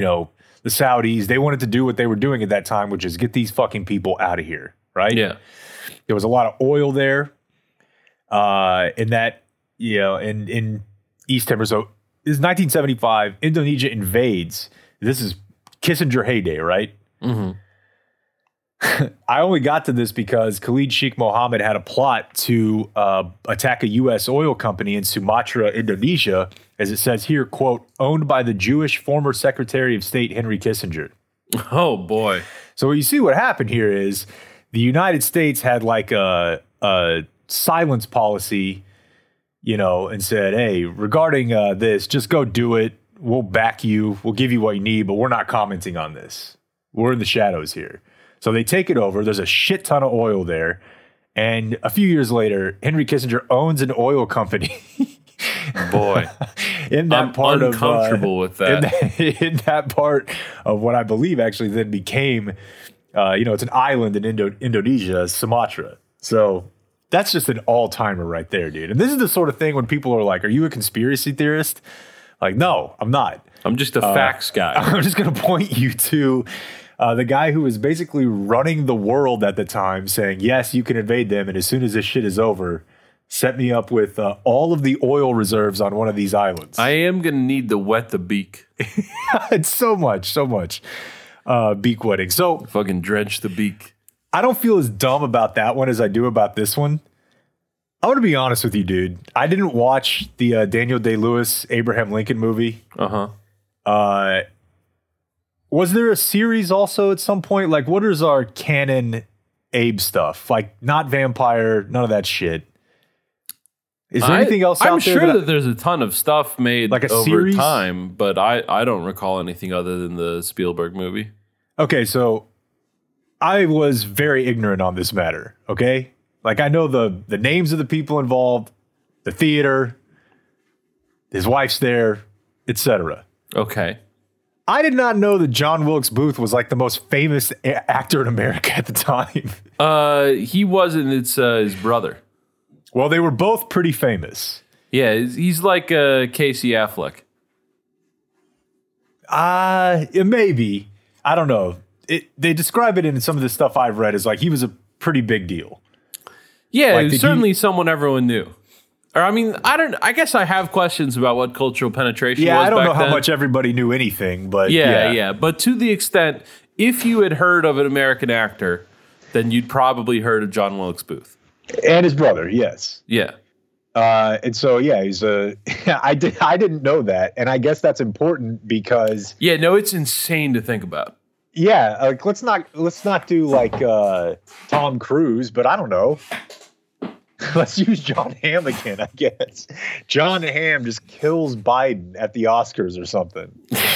Saudis. They wanted to do what they were doing at that time, which is get these fucking people out of here, right? Yeah. There was a lot of oil there in East Timor. So this is 1975. Indonesia invades. This is Kissinger heyday, right? Mm-hmm. I only got to this because Khalid Sheikh Mohammed had a plot to attack a U.S. oil company in Sumatra, Indonesia, as it says here, quote, owned by the Jewish former Secretary of State Henry Kissinger. Oh, boy. So you see what happened here is the United States had like a silence policy, and said, hey, regarding this, just go do it. We'll back you. We'll give you what you need, but we're not commenting on this. We're in the shadows here. So they take it over. There's a shit ton of oil there. And a few years later, Henry Kissinger owns an oil company Boy, in that I'm part uncomfortable of, with that. In that part of what I believe actually then became, it's an island in Indonesia, Sumatra. So that's just an all-timer right there, dude. And this is the sort of thing when people are like, "Are you a conspiracy theorist?" Like, no, I'm not. I'm just a facts guy. I'm just going to point you to the guy who was basically running the world at the time, saying, yes, you can invade them. And as soon as this shit is over, set me up with all of the oil reserves on one of these islands. I am going to need to wet the beak. It's so much beak wetting. So fucking drench the beak. I don't feel as dumb about that one as I do about this one. I want to be honest with you, dude. I didn't watch the Daniel Day-Lewis, Abraham Lincoln movie. Uh-huh. Was there a series also at some point? Like, what is our canon Abe stuff? Like, not vampire, none of that shit. Is there anything else out there? I'm sure that there's a ton of stuff made like over time, but I don't recall anything other than the Spielberg movie. Okay, so I was very ignorant on this matter, okay? Like, I know the names of the people involved, the theater, his wife's there, etc. Okay. I did not know that John Wilkes Booth was like the most famous actor in America at the time. He wasn't. It's his brother. Well, they were both pretty famous. Yeah, he's like Casey Affleck. Maybe. I don't know. They describe it in some of the stuff I've read as like he was a pretty big deal. Yeah, like, certainly someone everyone knew. Or I mean, I guess I have questions about what cultural penetration was back then. Yeah, I don't know how much everybody knew anything, but yeah. But to the extent, if you had heard of an American actor, then you'd probably heard of John Wilkes Booth. And his brother, yes. Yeah. And so, yeah, he's a... I didn't know that, and I guess that's important because... Yeah, no, it's insane to think about. Yeah, like let's not do like Tom Cruise, but I don't know. Let's use John Hamm again, I guess. John Hamm just kills Biden at the Oscars or something.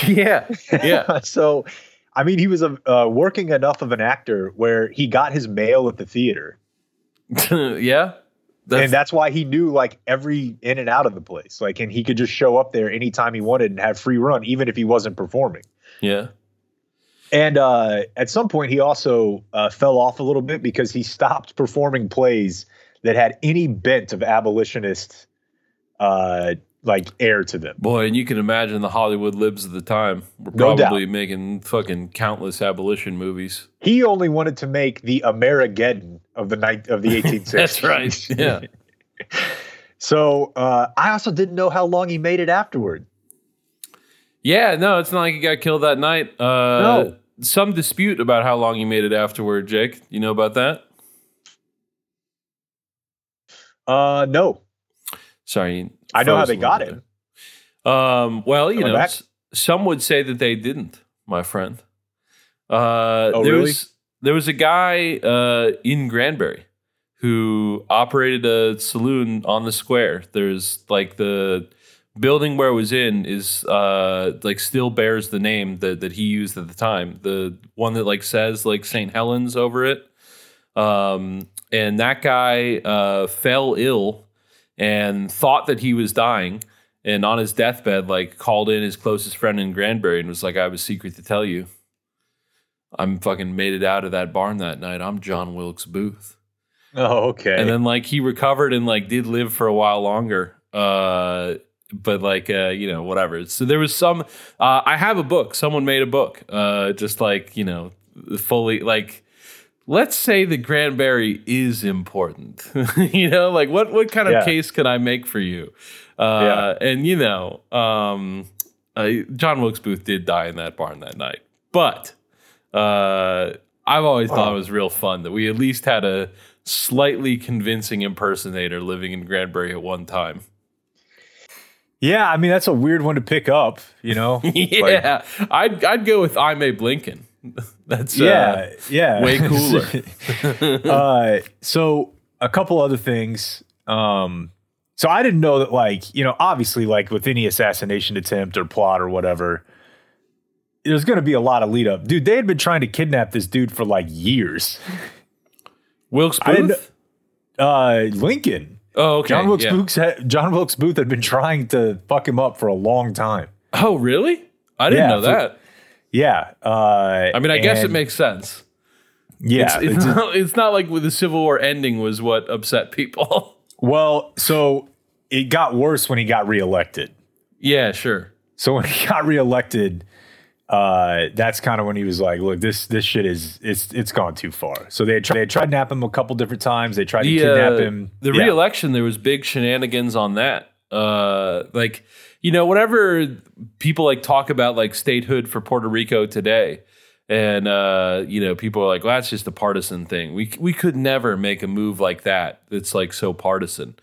Yeah. So, I mean, he was working enough of an actor where he got his mail at the theater. Yeah. And that's why he knew like every in and out of the place. Like, and he could just show up there anytime he wanted and have free run, even if he wasn't performing. Yeah. And at some point, he also fell off a little bit because he stopped performing plays that had any bent of abolitionist air to them. Boy, and you can imagine the Hollywood libs of the time were probably making fucking countless abolition movies. He only wanted to make the Amerigeddon of the 1860s. That's right. Yeah. So I also didn't know how long he made it afterward. Yeah, no, it's not like he got killed that night. No. Some dispute about how long he made it afterward, Jake. You know about that? No. Sorry. I know how they got him. Well, you know, some would say that they didn't, my friend. Really? There was a guy in Granbury who operated a saloon on the square. There's like the building where it was in is still bears the name that he used at the time. The one that like says like St. Helens over it. And that guy fell ill and thought that he was dying, and on his deathbed, like, called in his closest friend in Granbury and was like, I have a secret to tell you. I'm fucking made it out of that barn that night. I'm John Wilkes Booth. Oh, okay. And then like he recovered and like did live for a while longer. But like, whatever. So there was some, I have a book. Someone made a book, just like, fully like, let's say that Granbury is important. Like what kind of case can I make for you? And John Wilkes Booth did die in that barn that night, but I've always thought it was real fun that we at least had a slightly convincing impersonator living in Granbury at one time. Yeah, I mean, that's a weird one to pick up, Yeah, like, I'd go with I'm Abe Lincoln. That's way cooler. So a couple other things. So I didn't know that, like, obviously, like with any assassination attempt or plot or whatever, there's going to be a lot of lead up. Dude, they had been trying to kidnap this dude for like years. Wilkes Booth? Lincoln. Oh, okay. John Wilkes Booth had been trying to fuck him up for a long time. Oh, really? I didn't know that. I mean, I guess it makes sense. Yeah. It's not like with the Civil War ending was what upset people. Well, so it got worse when he got reelected. Yeah, sure. So when he got reelected, that's kind of when he was like, look, this shit is, it's gone too far. So they tried to nap him a couple different times. They tried to kidnap him. The reelection, there was big shenanigans on that. Like, you know, whenever people like talk about like statehood for Puerto Rico today, and, you know, people are like, well, that's just a partisan thing. We could never make a move like that. It's like so partisan.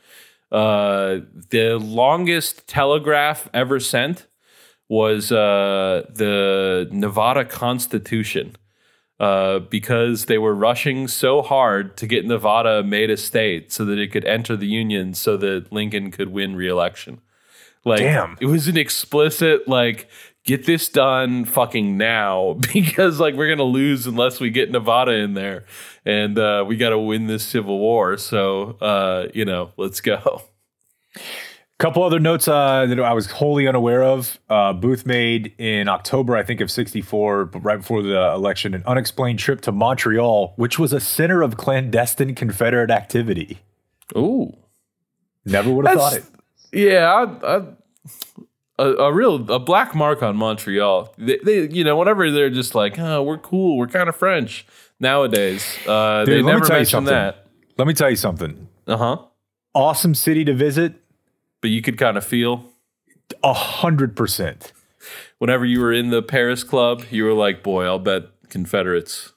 The longest telegraph ever sent was the Nevada Constitution, because they were rushing so hard to get Nevada made a state so that it could enter the Union so that Lincoln could win re-election. Like, damn. It was an explicit, like, get this done fucking now, because, like, we're going to lose unless we get Nevada in there. And we got to win this Civil War. So, you know, let's go. Couple other notes that I was wholly unaware of. Booth made in October, I think, of 1964, right before the election, an unexplained trip to Montreal, which was a center of clandestine Confederate activity. Ooh. Never would have thought it. Yeah, a real black mark on Montreal. They you know, whenever they're just like, oh, we're cool, we're kind of French nowadays. Dude, they never mention that. Let me tell you something. Uh-huh. Awesome city to visit. But you could kind of feel 100%. Whenever you were in the Paris club, you were like, boy, I'll bet Confederates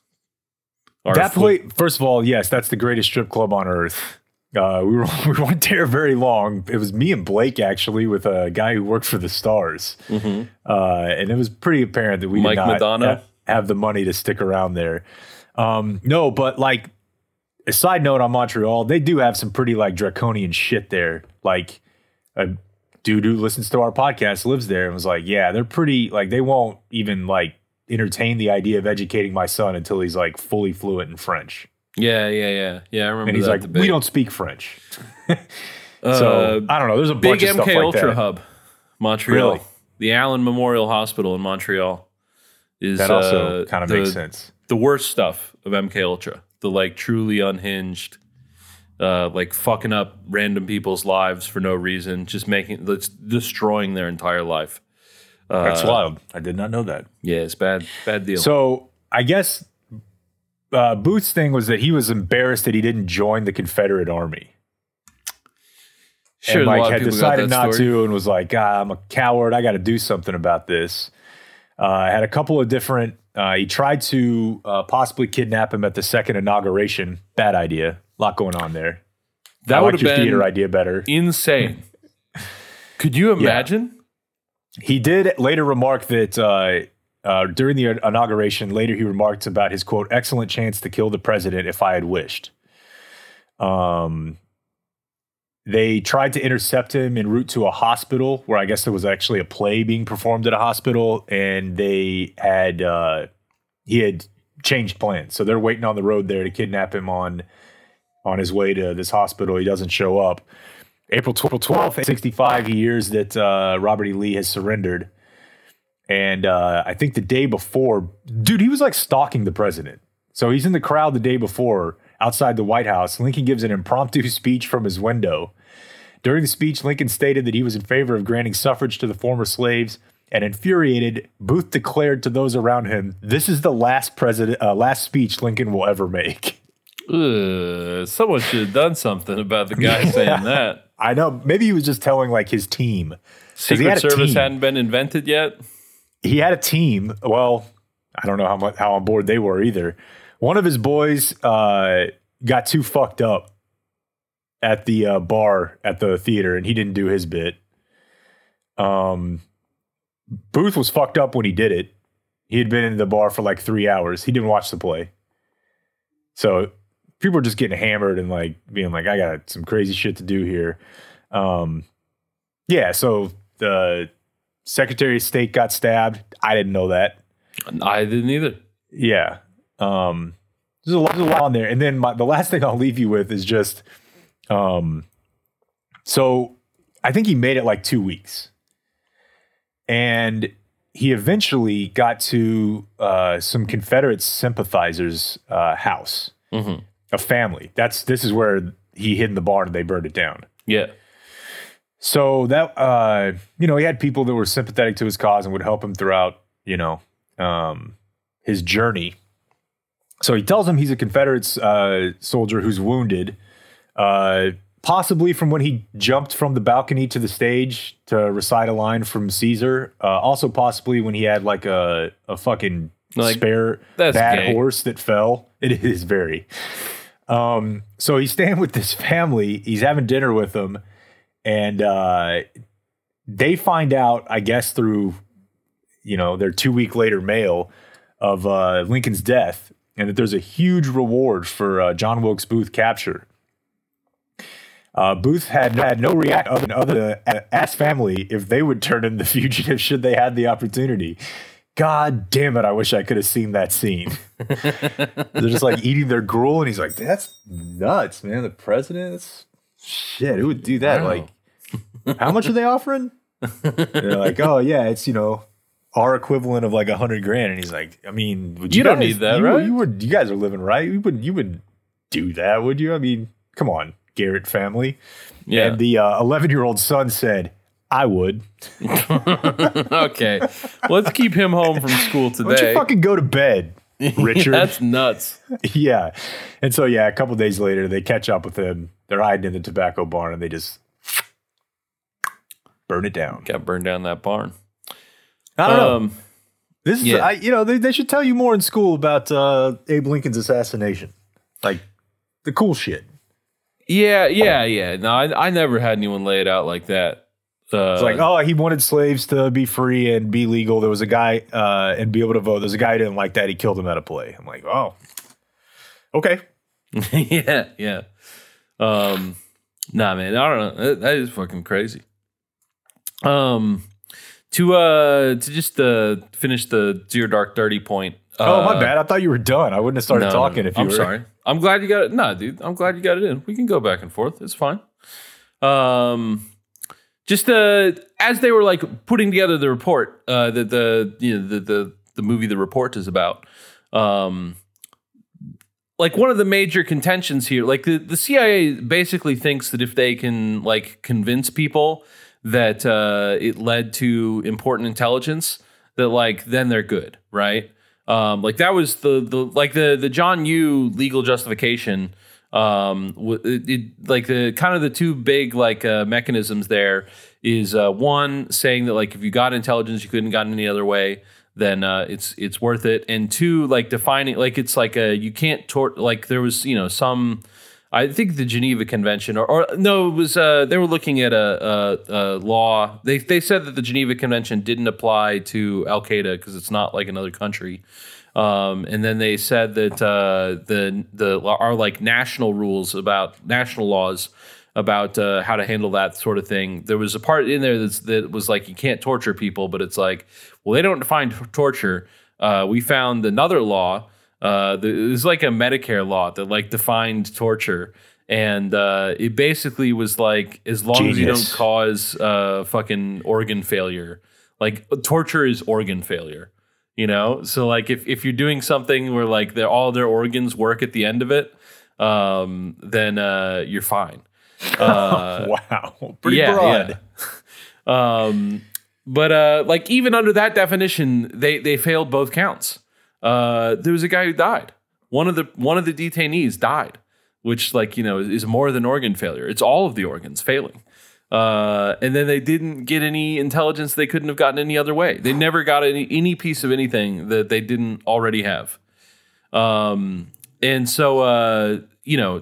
are that place. First of all, yes, that's the greatest strip club on earth. We weren't there very long. It was me and Blake, actually, with a guy who worked for the Stars. Mm-hmm. And it was pretty apparent that we Mike did not have the money to stick around there. No, but like a side note on Montreal, they do have some pretty like draconian shit there. Like a dude who listens to our podcast lives there and was like, yeah, they're pretty like they won't even like entertain the idea of educating my son until he's like fully fluent in French. Yeah. I remember. And he's that like, debate. We don't speak French. So I don't know. There's a bunch of stuff like Ultra that. Big MK Ultra hub, Montreal. Really? The Allen Memorial Hospital in Montreal is that also kind of makes sense. The worst stuff of MK Ultra, the like truly unhinged, like fucking up random people's lives for no reason, just destroying their entire life. That's wild. I did not know that. Yeah, it's bad deal. So I guess. Booth's thing was that he was embarrassed that he didn't join the Confederate Army. Sure, and Mike had decided not to and was like, I'm a coward. I got to do something about this. Had a couple of different... he tried to possibly kidnap him at the second inauguration. Bad idea. A lot going on there. That would have been theater idea better. Insane. Could you imagine? Yeah. He did later remark that... during the inauguration, later he remarked about his, quote, excellent chance to kill the president if I had wished. They tried to intercept him en route to a hospital where I guess there was actually a play being performed at a hospital, and they had he had changed plans. So they're waiting on the road there to kidnap him on his way to this hospital. He doesn't show up. April 12th, 1965, he hears that Robert E. Lee has surrendered. And I think the day before, dude, he was like stalking the president. So he's in the crowd the day before outside the White House. Lincoln gives an impromptu speech from his window. During the speech, Lincoln stated that he was in favor of granting suffrage to the former slaves. And infuriated, Booth declared to those around him, "This is the last speech Lincoln will ever make." Someone should have done something about the guy saying that. I know. Maybe he was just telling like his team. Secret Service hadn't been invented yet. He had a team. Well, I don't know how on board they were either. One of his boys got too fucked up at the bar at the theater, and he didn't do his bit. Booth was fucked up when he did it. He had been in the bar for like 3 hours. He didn't watch the play. So people were just getting hammered and like being like, I got some crazy shit to do here. So the Secretary of State got stabbed. I didn't know that. I didn't either. Yeah. There's a lot on there. And then the last thing I'll leave you with is just So I think he made it like 2 weeks. And he eventually got to some Confederate sympathizers' house, mm-hmm. a family. This is where he hid in the barn and they burned it down. Yeah. So that, he had people that were sympathetic to his cause and would help him throughout, his journey. So he tells him he's a Confederate soldier who's wounded, possibly from when he jumped from the balcony to the stage to recite a line from Caesar. Also possibly when he had like a fucking spare bad horse that fell. It is very. So he's staying with this family. He's having dinner with them. And they find out, I guess, through, their 2 week later mail of Lincoln's death, and that there's a huge reward for John Wilkes Booth's capture. Booth had no reaction other than ask family if they would turn in the fugitive should they had the opportunity. God damn it, I wish I could have seen that scene. They're just like eating their gruel, and he's like, that's nuts, man. The president's... Shit, who would do that? Like, how much are they offering? They're like, oh yeah, it's our equivalent of like $100,000. And he's like, I mean, would you don't need that, right? You guys are living right. You would do that, would you? I mean, come on, Garrett family. Yeah. And the 11-year-old son said, I would. Okay, let's keep him home from school today. Why don't you fucking go to bed, Richard? That's nuts. Yeah. And so a couple days later they catch up with him. They're hiding in the tobacco barn and they just burn it down. Got burned down that barn. I don't know. This is they should tell you more in school about Abe Lincoln's assassination. Like the cool shit. Yeah. No, I never had anyone lay it out like that. It's like, oh, he wanted slaves to be free and be legal. There was a guy and be able to vote. There's a guy who didn't like that. He killed him at a play. I'm like, oh, okay. yeah. Nah, man, I don't know. That is fucking crazy. To just finish the Zero Dark 30 point. My bad. I thought you were done. I wouldn't have started talking if you were. I'm sorry. I'm glad you got it. Nah, dude. I'm glad you got it in. We can go back and forth. It's fine. Just as they were like putting together the report that the movie The Report is about, like one of the major contentions here, like the CIA basically thinks that if they can like convince people that it led to important intelligence, that like then they're good, right? Like that was the John Yoo legal justification. Like the kind of the two big like mechanisms there is one saying that like if you got intelligence you couldn't have gotten any other way, then it's worth it, and two, like defining like it's like a you can't like there was some, I think the Geneva Convention or no it was they were looking at a law, they said that the Geneva Convention didn't apply to Al Qaeda because it's not like another country. And then they said that our like national laws about how to handle that sort of thing. There was a part in there that was like you can't torture people, but it's like, well, they don't define torture. We found another law. It was like a Medicare law that like defined torture, and it basically was like as long as you don't cause fucking organ failure, like torture is organ failure. So like if you're doing something where like all their organs work at the end of it, then you're fine. Wow, pretty broad. Yeah. But like even under that definition, they failed both counts. There was a guy who died. One of the detainees died, which like is more than organ failure. It's all of the organs failing. And then they didn't get any intelligence they couldn't have gotten any other way. They never got any piece of anything that they didn't already have. And so,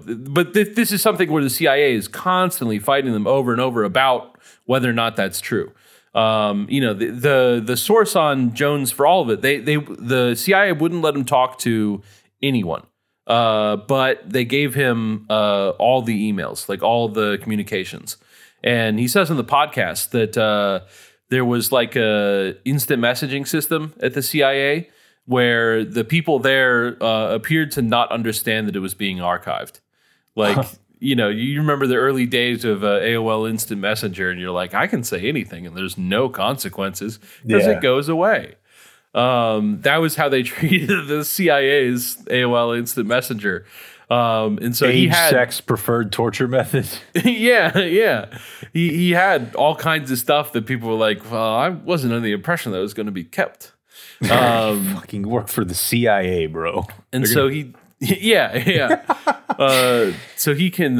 but this is something where the CIA is constantly fighting them over and over about whether or not that's true. The source on Jones for all of it, the CIA wouldn't let him talk to anyone. But they gave him all the emails, like all the communications. And he says in the podcast that there was like a instant messaging system at the CIA where the people there appeared to not understand that it was being archived. Like you know, you remember the early days of AOL Instant Messenger, and you're like, I can say anything, and there's no consequences because it goes away. That was how they treated the CIA's AOL Instant Messenger. And so he had sex preferred torture method. Yeah. He had all kinds of stuff that people were like, well, I wasn't under the impression that it was going to be kept. Fucking work for the CIA, bro. And so he can,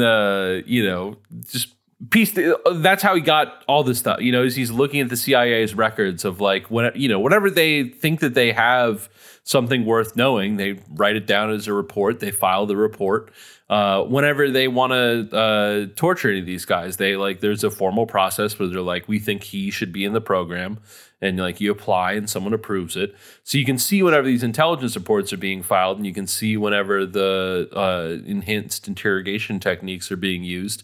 you know, just piece. That's how he got all this stuff. You know, is he's looking at the CIA's records of like, when, you know, whenever they think that they have something worth knowing, they write it down as a report. They file the report. Whenever they want to torture any of these guys, they like, there's a formal process where they're like, we think he should be in the program, and like you apply and someone approves it. So you can see whenever these intelligence reports are being filed, and you can see whenever the enhanced interrogation techniques are being used,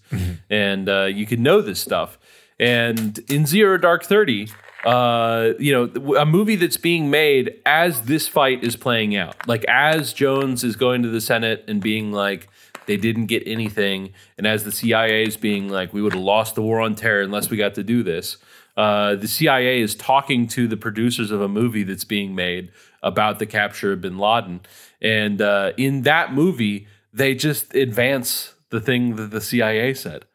and you can know this stuff. And in Zero Dark 30, you know, a movie that's being made as this fight is playing out, like as Jones is going to the Senate and being like, they didn't get anything, and as the CIA is being like, we would have lost the war on terror unless we got to do this. The CIA is talking to the producers of a movie that's being made about the capture of bin Laden. And in that movie, they just advance the thing that the CIA said.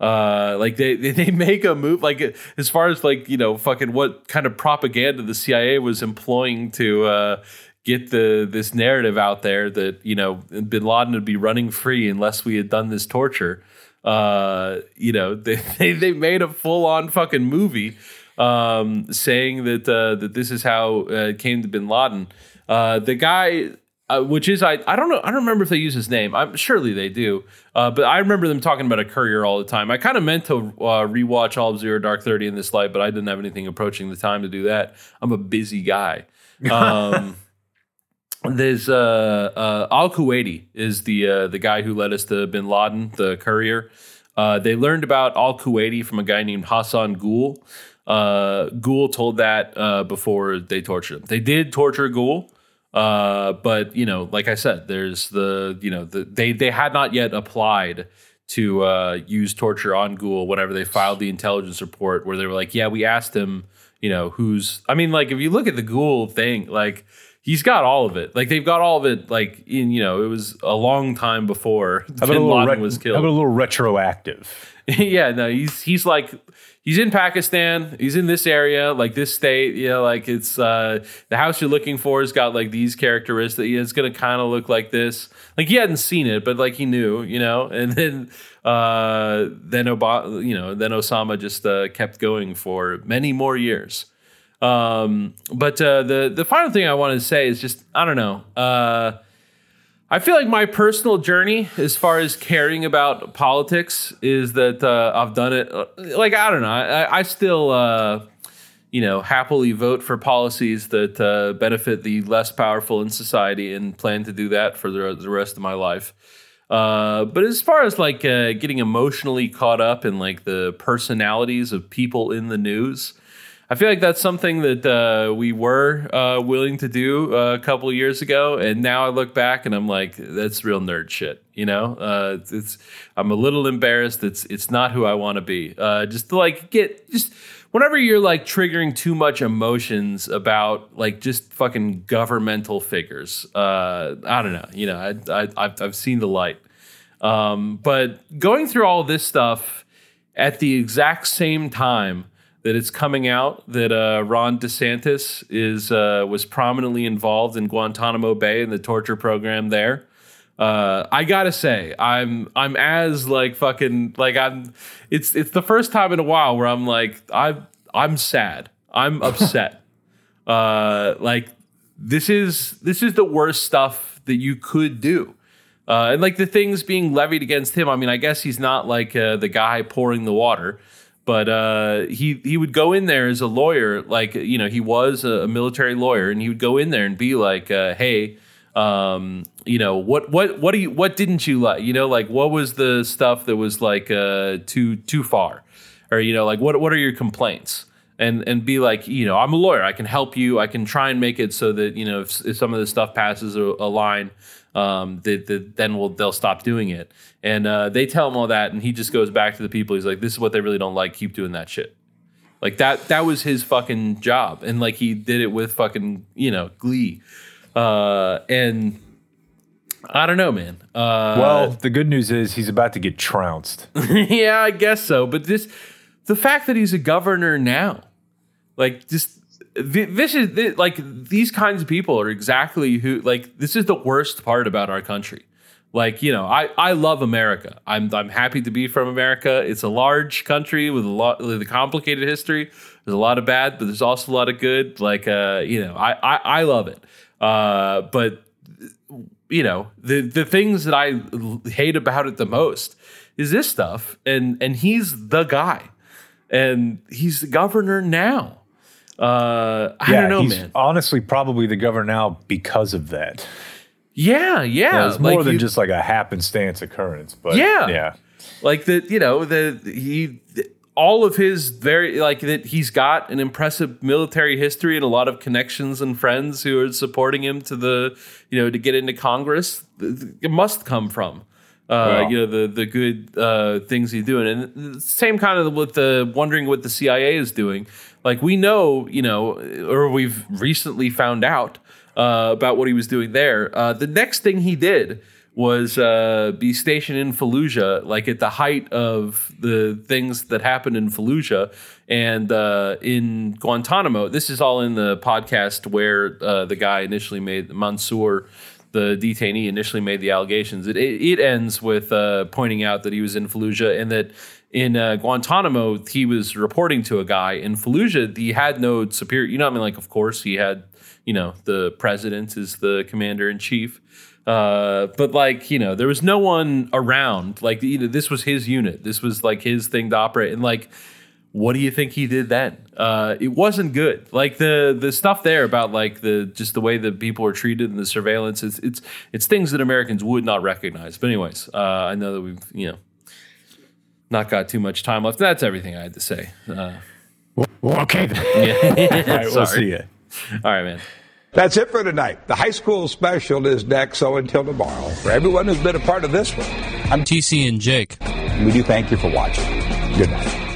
Like they make a move, like as far as like, you know, fucking what kind of propaganda the CIA was employing to get this narrative out there that, you know, bin Laden would be running free unless we had done this torture. You know, they made a full on fucking movie saying that that this is how it came to bin Laden. The guy. Which is, I don't know, I don't remember if they use his name. Surely they do. But I remember them talking about a courier all the time. I kind of meant to rewatch all of Zero Dark 30 in this light, but I didn't have anything approaching the time to do that. I'm a busy guy. There's Al-Kuwaiti is the guy who led us to bin Laden, the courier. They learned about Al-Kuwaiti from a guy named Hassan Ghul. Ghul told that before they tortured him. They did torture Ghul. But you know, like I said, there's the, you know, they had not yet applied to use torture on Ghul whenever they filed the intelligence report, where they were like, yeah, we asked him, you know, who's, I mean, like if you look at the Ghul thing, like he's got all of it. Like they've got all of it. Like in, you know, it was a long time before bin Laden was killed. How about a little retroactive? Yeah, no, he's like, he's in Pakistan. He's in this area, like this state. You know, like it's the house you're looking for has got like these characteristics. It's going to kind of look like this. Like he hadn't seen it, but like he knew, you know. And then Osama just kept going for many more years. But the final thing I wanted to say is just, I don't know. I feel like my personal journey as far as caring about politics is that I've done it. Like, I don't know. I still, you know, happily vote for policies that benefit the less powerful in society and plan to do that for the rest of my life. But as far as like getting emotionally caught up in like the personalities of people in the news, I feel like that's something that we were willing to do a couple of years ago, and now I look back and I'm like, that's real nerd shit, you know. I'm a little embarrassed. It's not who I want to be. Just to like just whenever you're like triggering too much emotions about like just fucking governmental figures. I don't know, you know. I've seen the light, but going through all this stuff at the exact same time that it's coming out that Ron DeSantis was prominently involved in Guantanamo Bay and the torture program there. I gotta say, I'm as like fucking like I'm. It's the first time in a while where I'm like I'm sad. I'm upset. Like this is the worst stuff that you could do. And like the things being levied against him. I mean, I guess he's not like the guy pouring the water. But he would go in there as a lawyer, like, you know, he was a military lawyer, and he would go in there and be like, hey, you know, what didn't you like? You know, like what was the stuff that was like too far, or, you know, like what are your complaints? and be like, you know, I'm a lawyer. I can help you. I can try and make it so that, you know, if some of this stuff passes a line, they'll stop doing it. And they tell him all that, and he just goes back to the people. He's like, this is what they really don't like. Keep doing that shit. Like, that was his fucking job. And, like, he did it with fucking, you know, glee. And I don't know, man. Well, the good news is he's about to get trounced. Yeah, I guess so. But the fact that he's a governor now, like, just this is like, these kinds of people are exactly who, like, this is the worst part about our country. Like, you know, I love America. I'm happy to be from America. It's a large country with a complicated history. There's a lot of bad, but there's also a lot of good. Like, you know, I love it. But you know, the things that I hate about it the most is this stuff. And he's the guy, and he's the governor now. I don't know, he's, man. Honestly, probably the governor now because of that. Yeah. It's more like than just like a happenstance occurrence, but yeah. Like that, you know, all of his very, like, that he's got an impressive military history and a lot of connections and friends who are supporting him to the, you know, to get into Congress. It must come from, you know, the good things he's doing. And the same kind of with the wondering what the CIA is doing. Like, we know, you know, or we've recently found out about what he was doing there. The next thing he did was be stationed in Fallujah, like at the height of the things that happened in Fallujah and in Guantanamo. This is all in the podcast where the guy initially made, Mansour, the detainee, initially made the allegations. It ends with pointing out that he was in Fallujah and that in Guantanamo, he was reporting to a guy. In Fallujah, he had no superior, you know what I mean? Like, of course, he had, you know, the president is the commander in chief. But, like, you know, there was no one around. Like, you know, this was his unit. This was, like, his thing to operate. And, like, what do you think he did then? It wasn't good. Like, the stuff there about, like, the way that people are treated and the surveillance, it's things that Americans would not recognize. But anyways, I know that we've, you know, not got too much time left. That's everything I had to say. Well, okay then. Yeah. All right, we'll see you. All right, man. That's it for tonight. The high school special is next, so until tomorrow, for everyone who's been a part of this one, I'm TC and Jake. We do thank you for watching. Good night.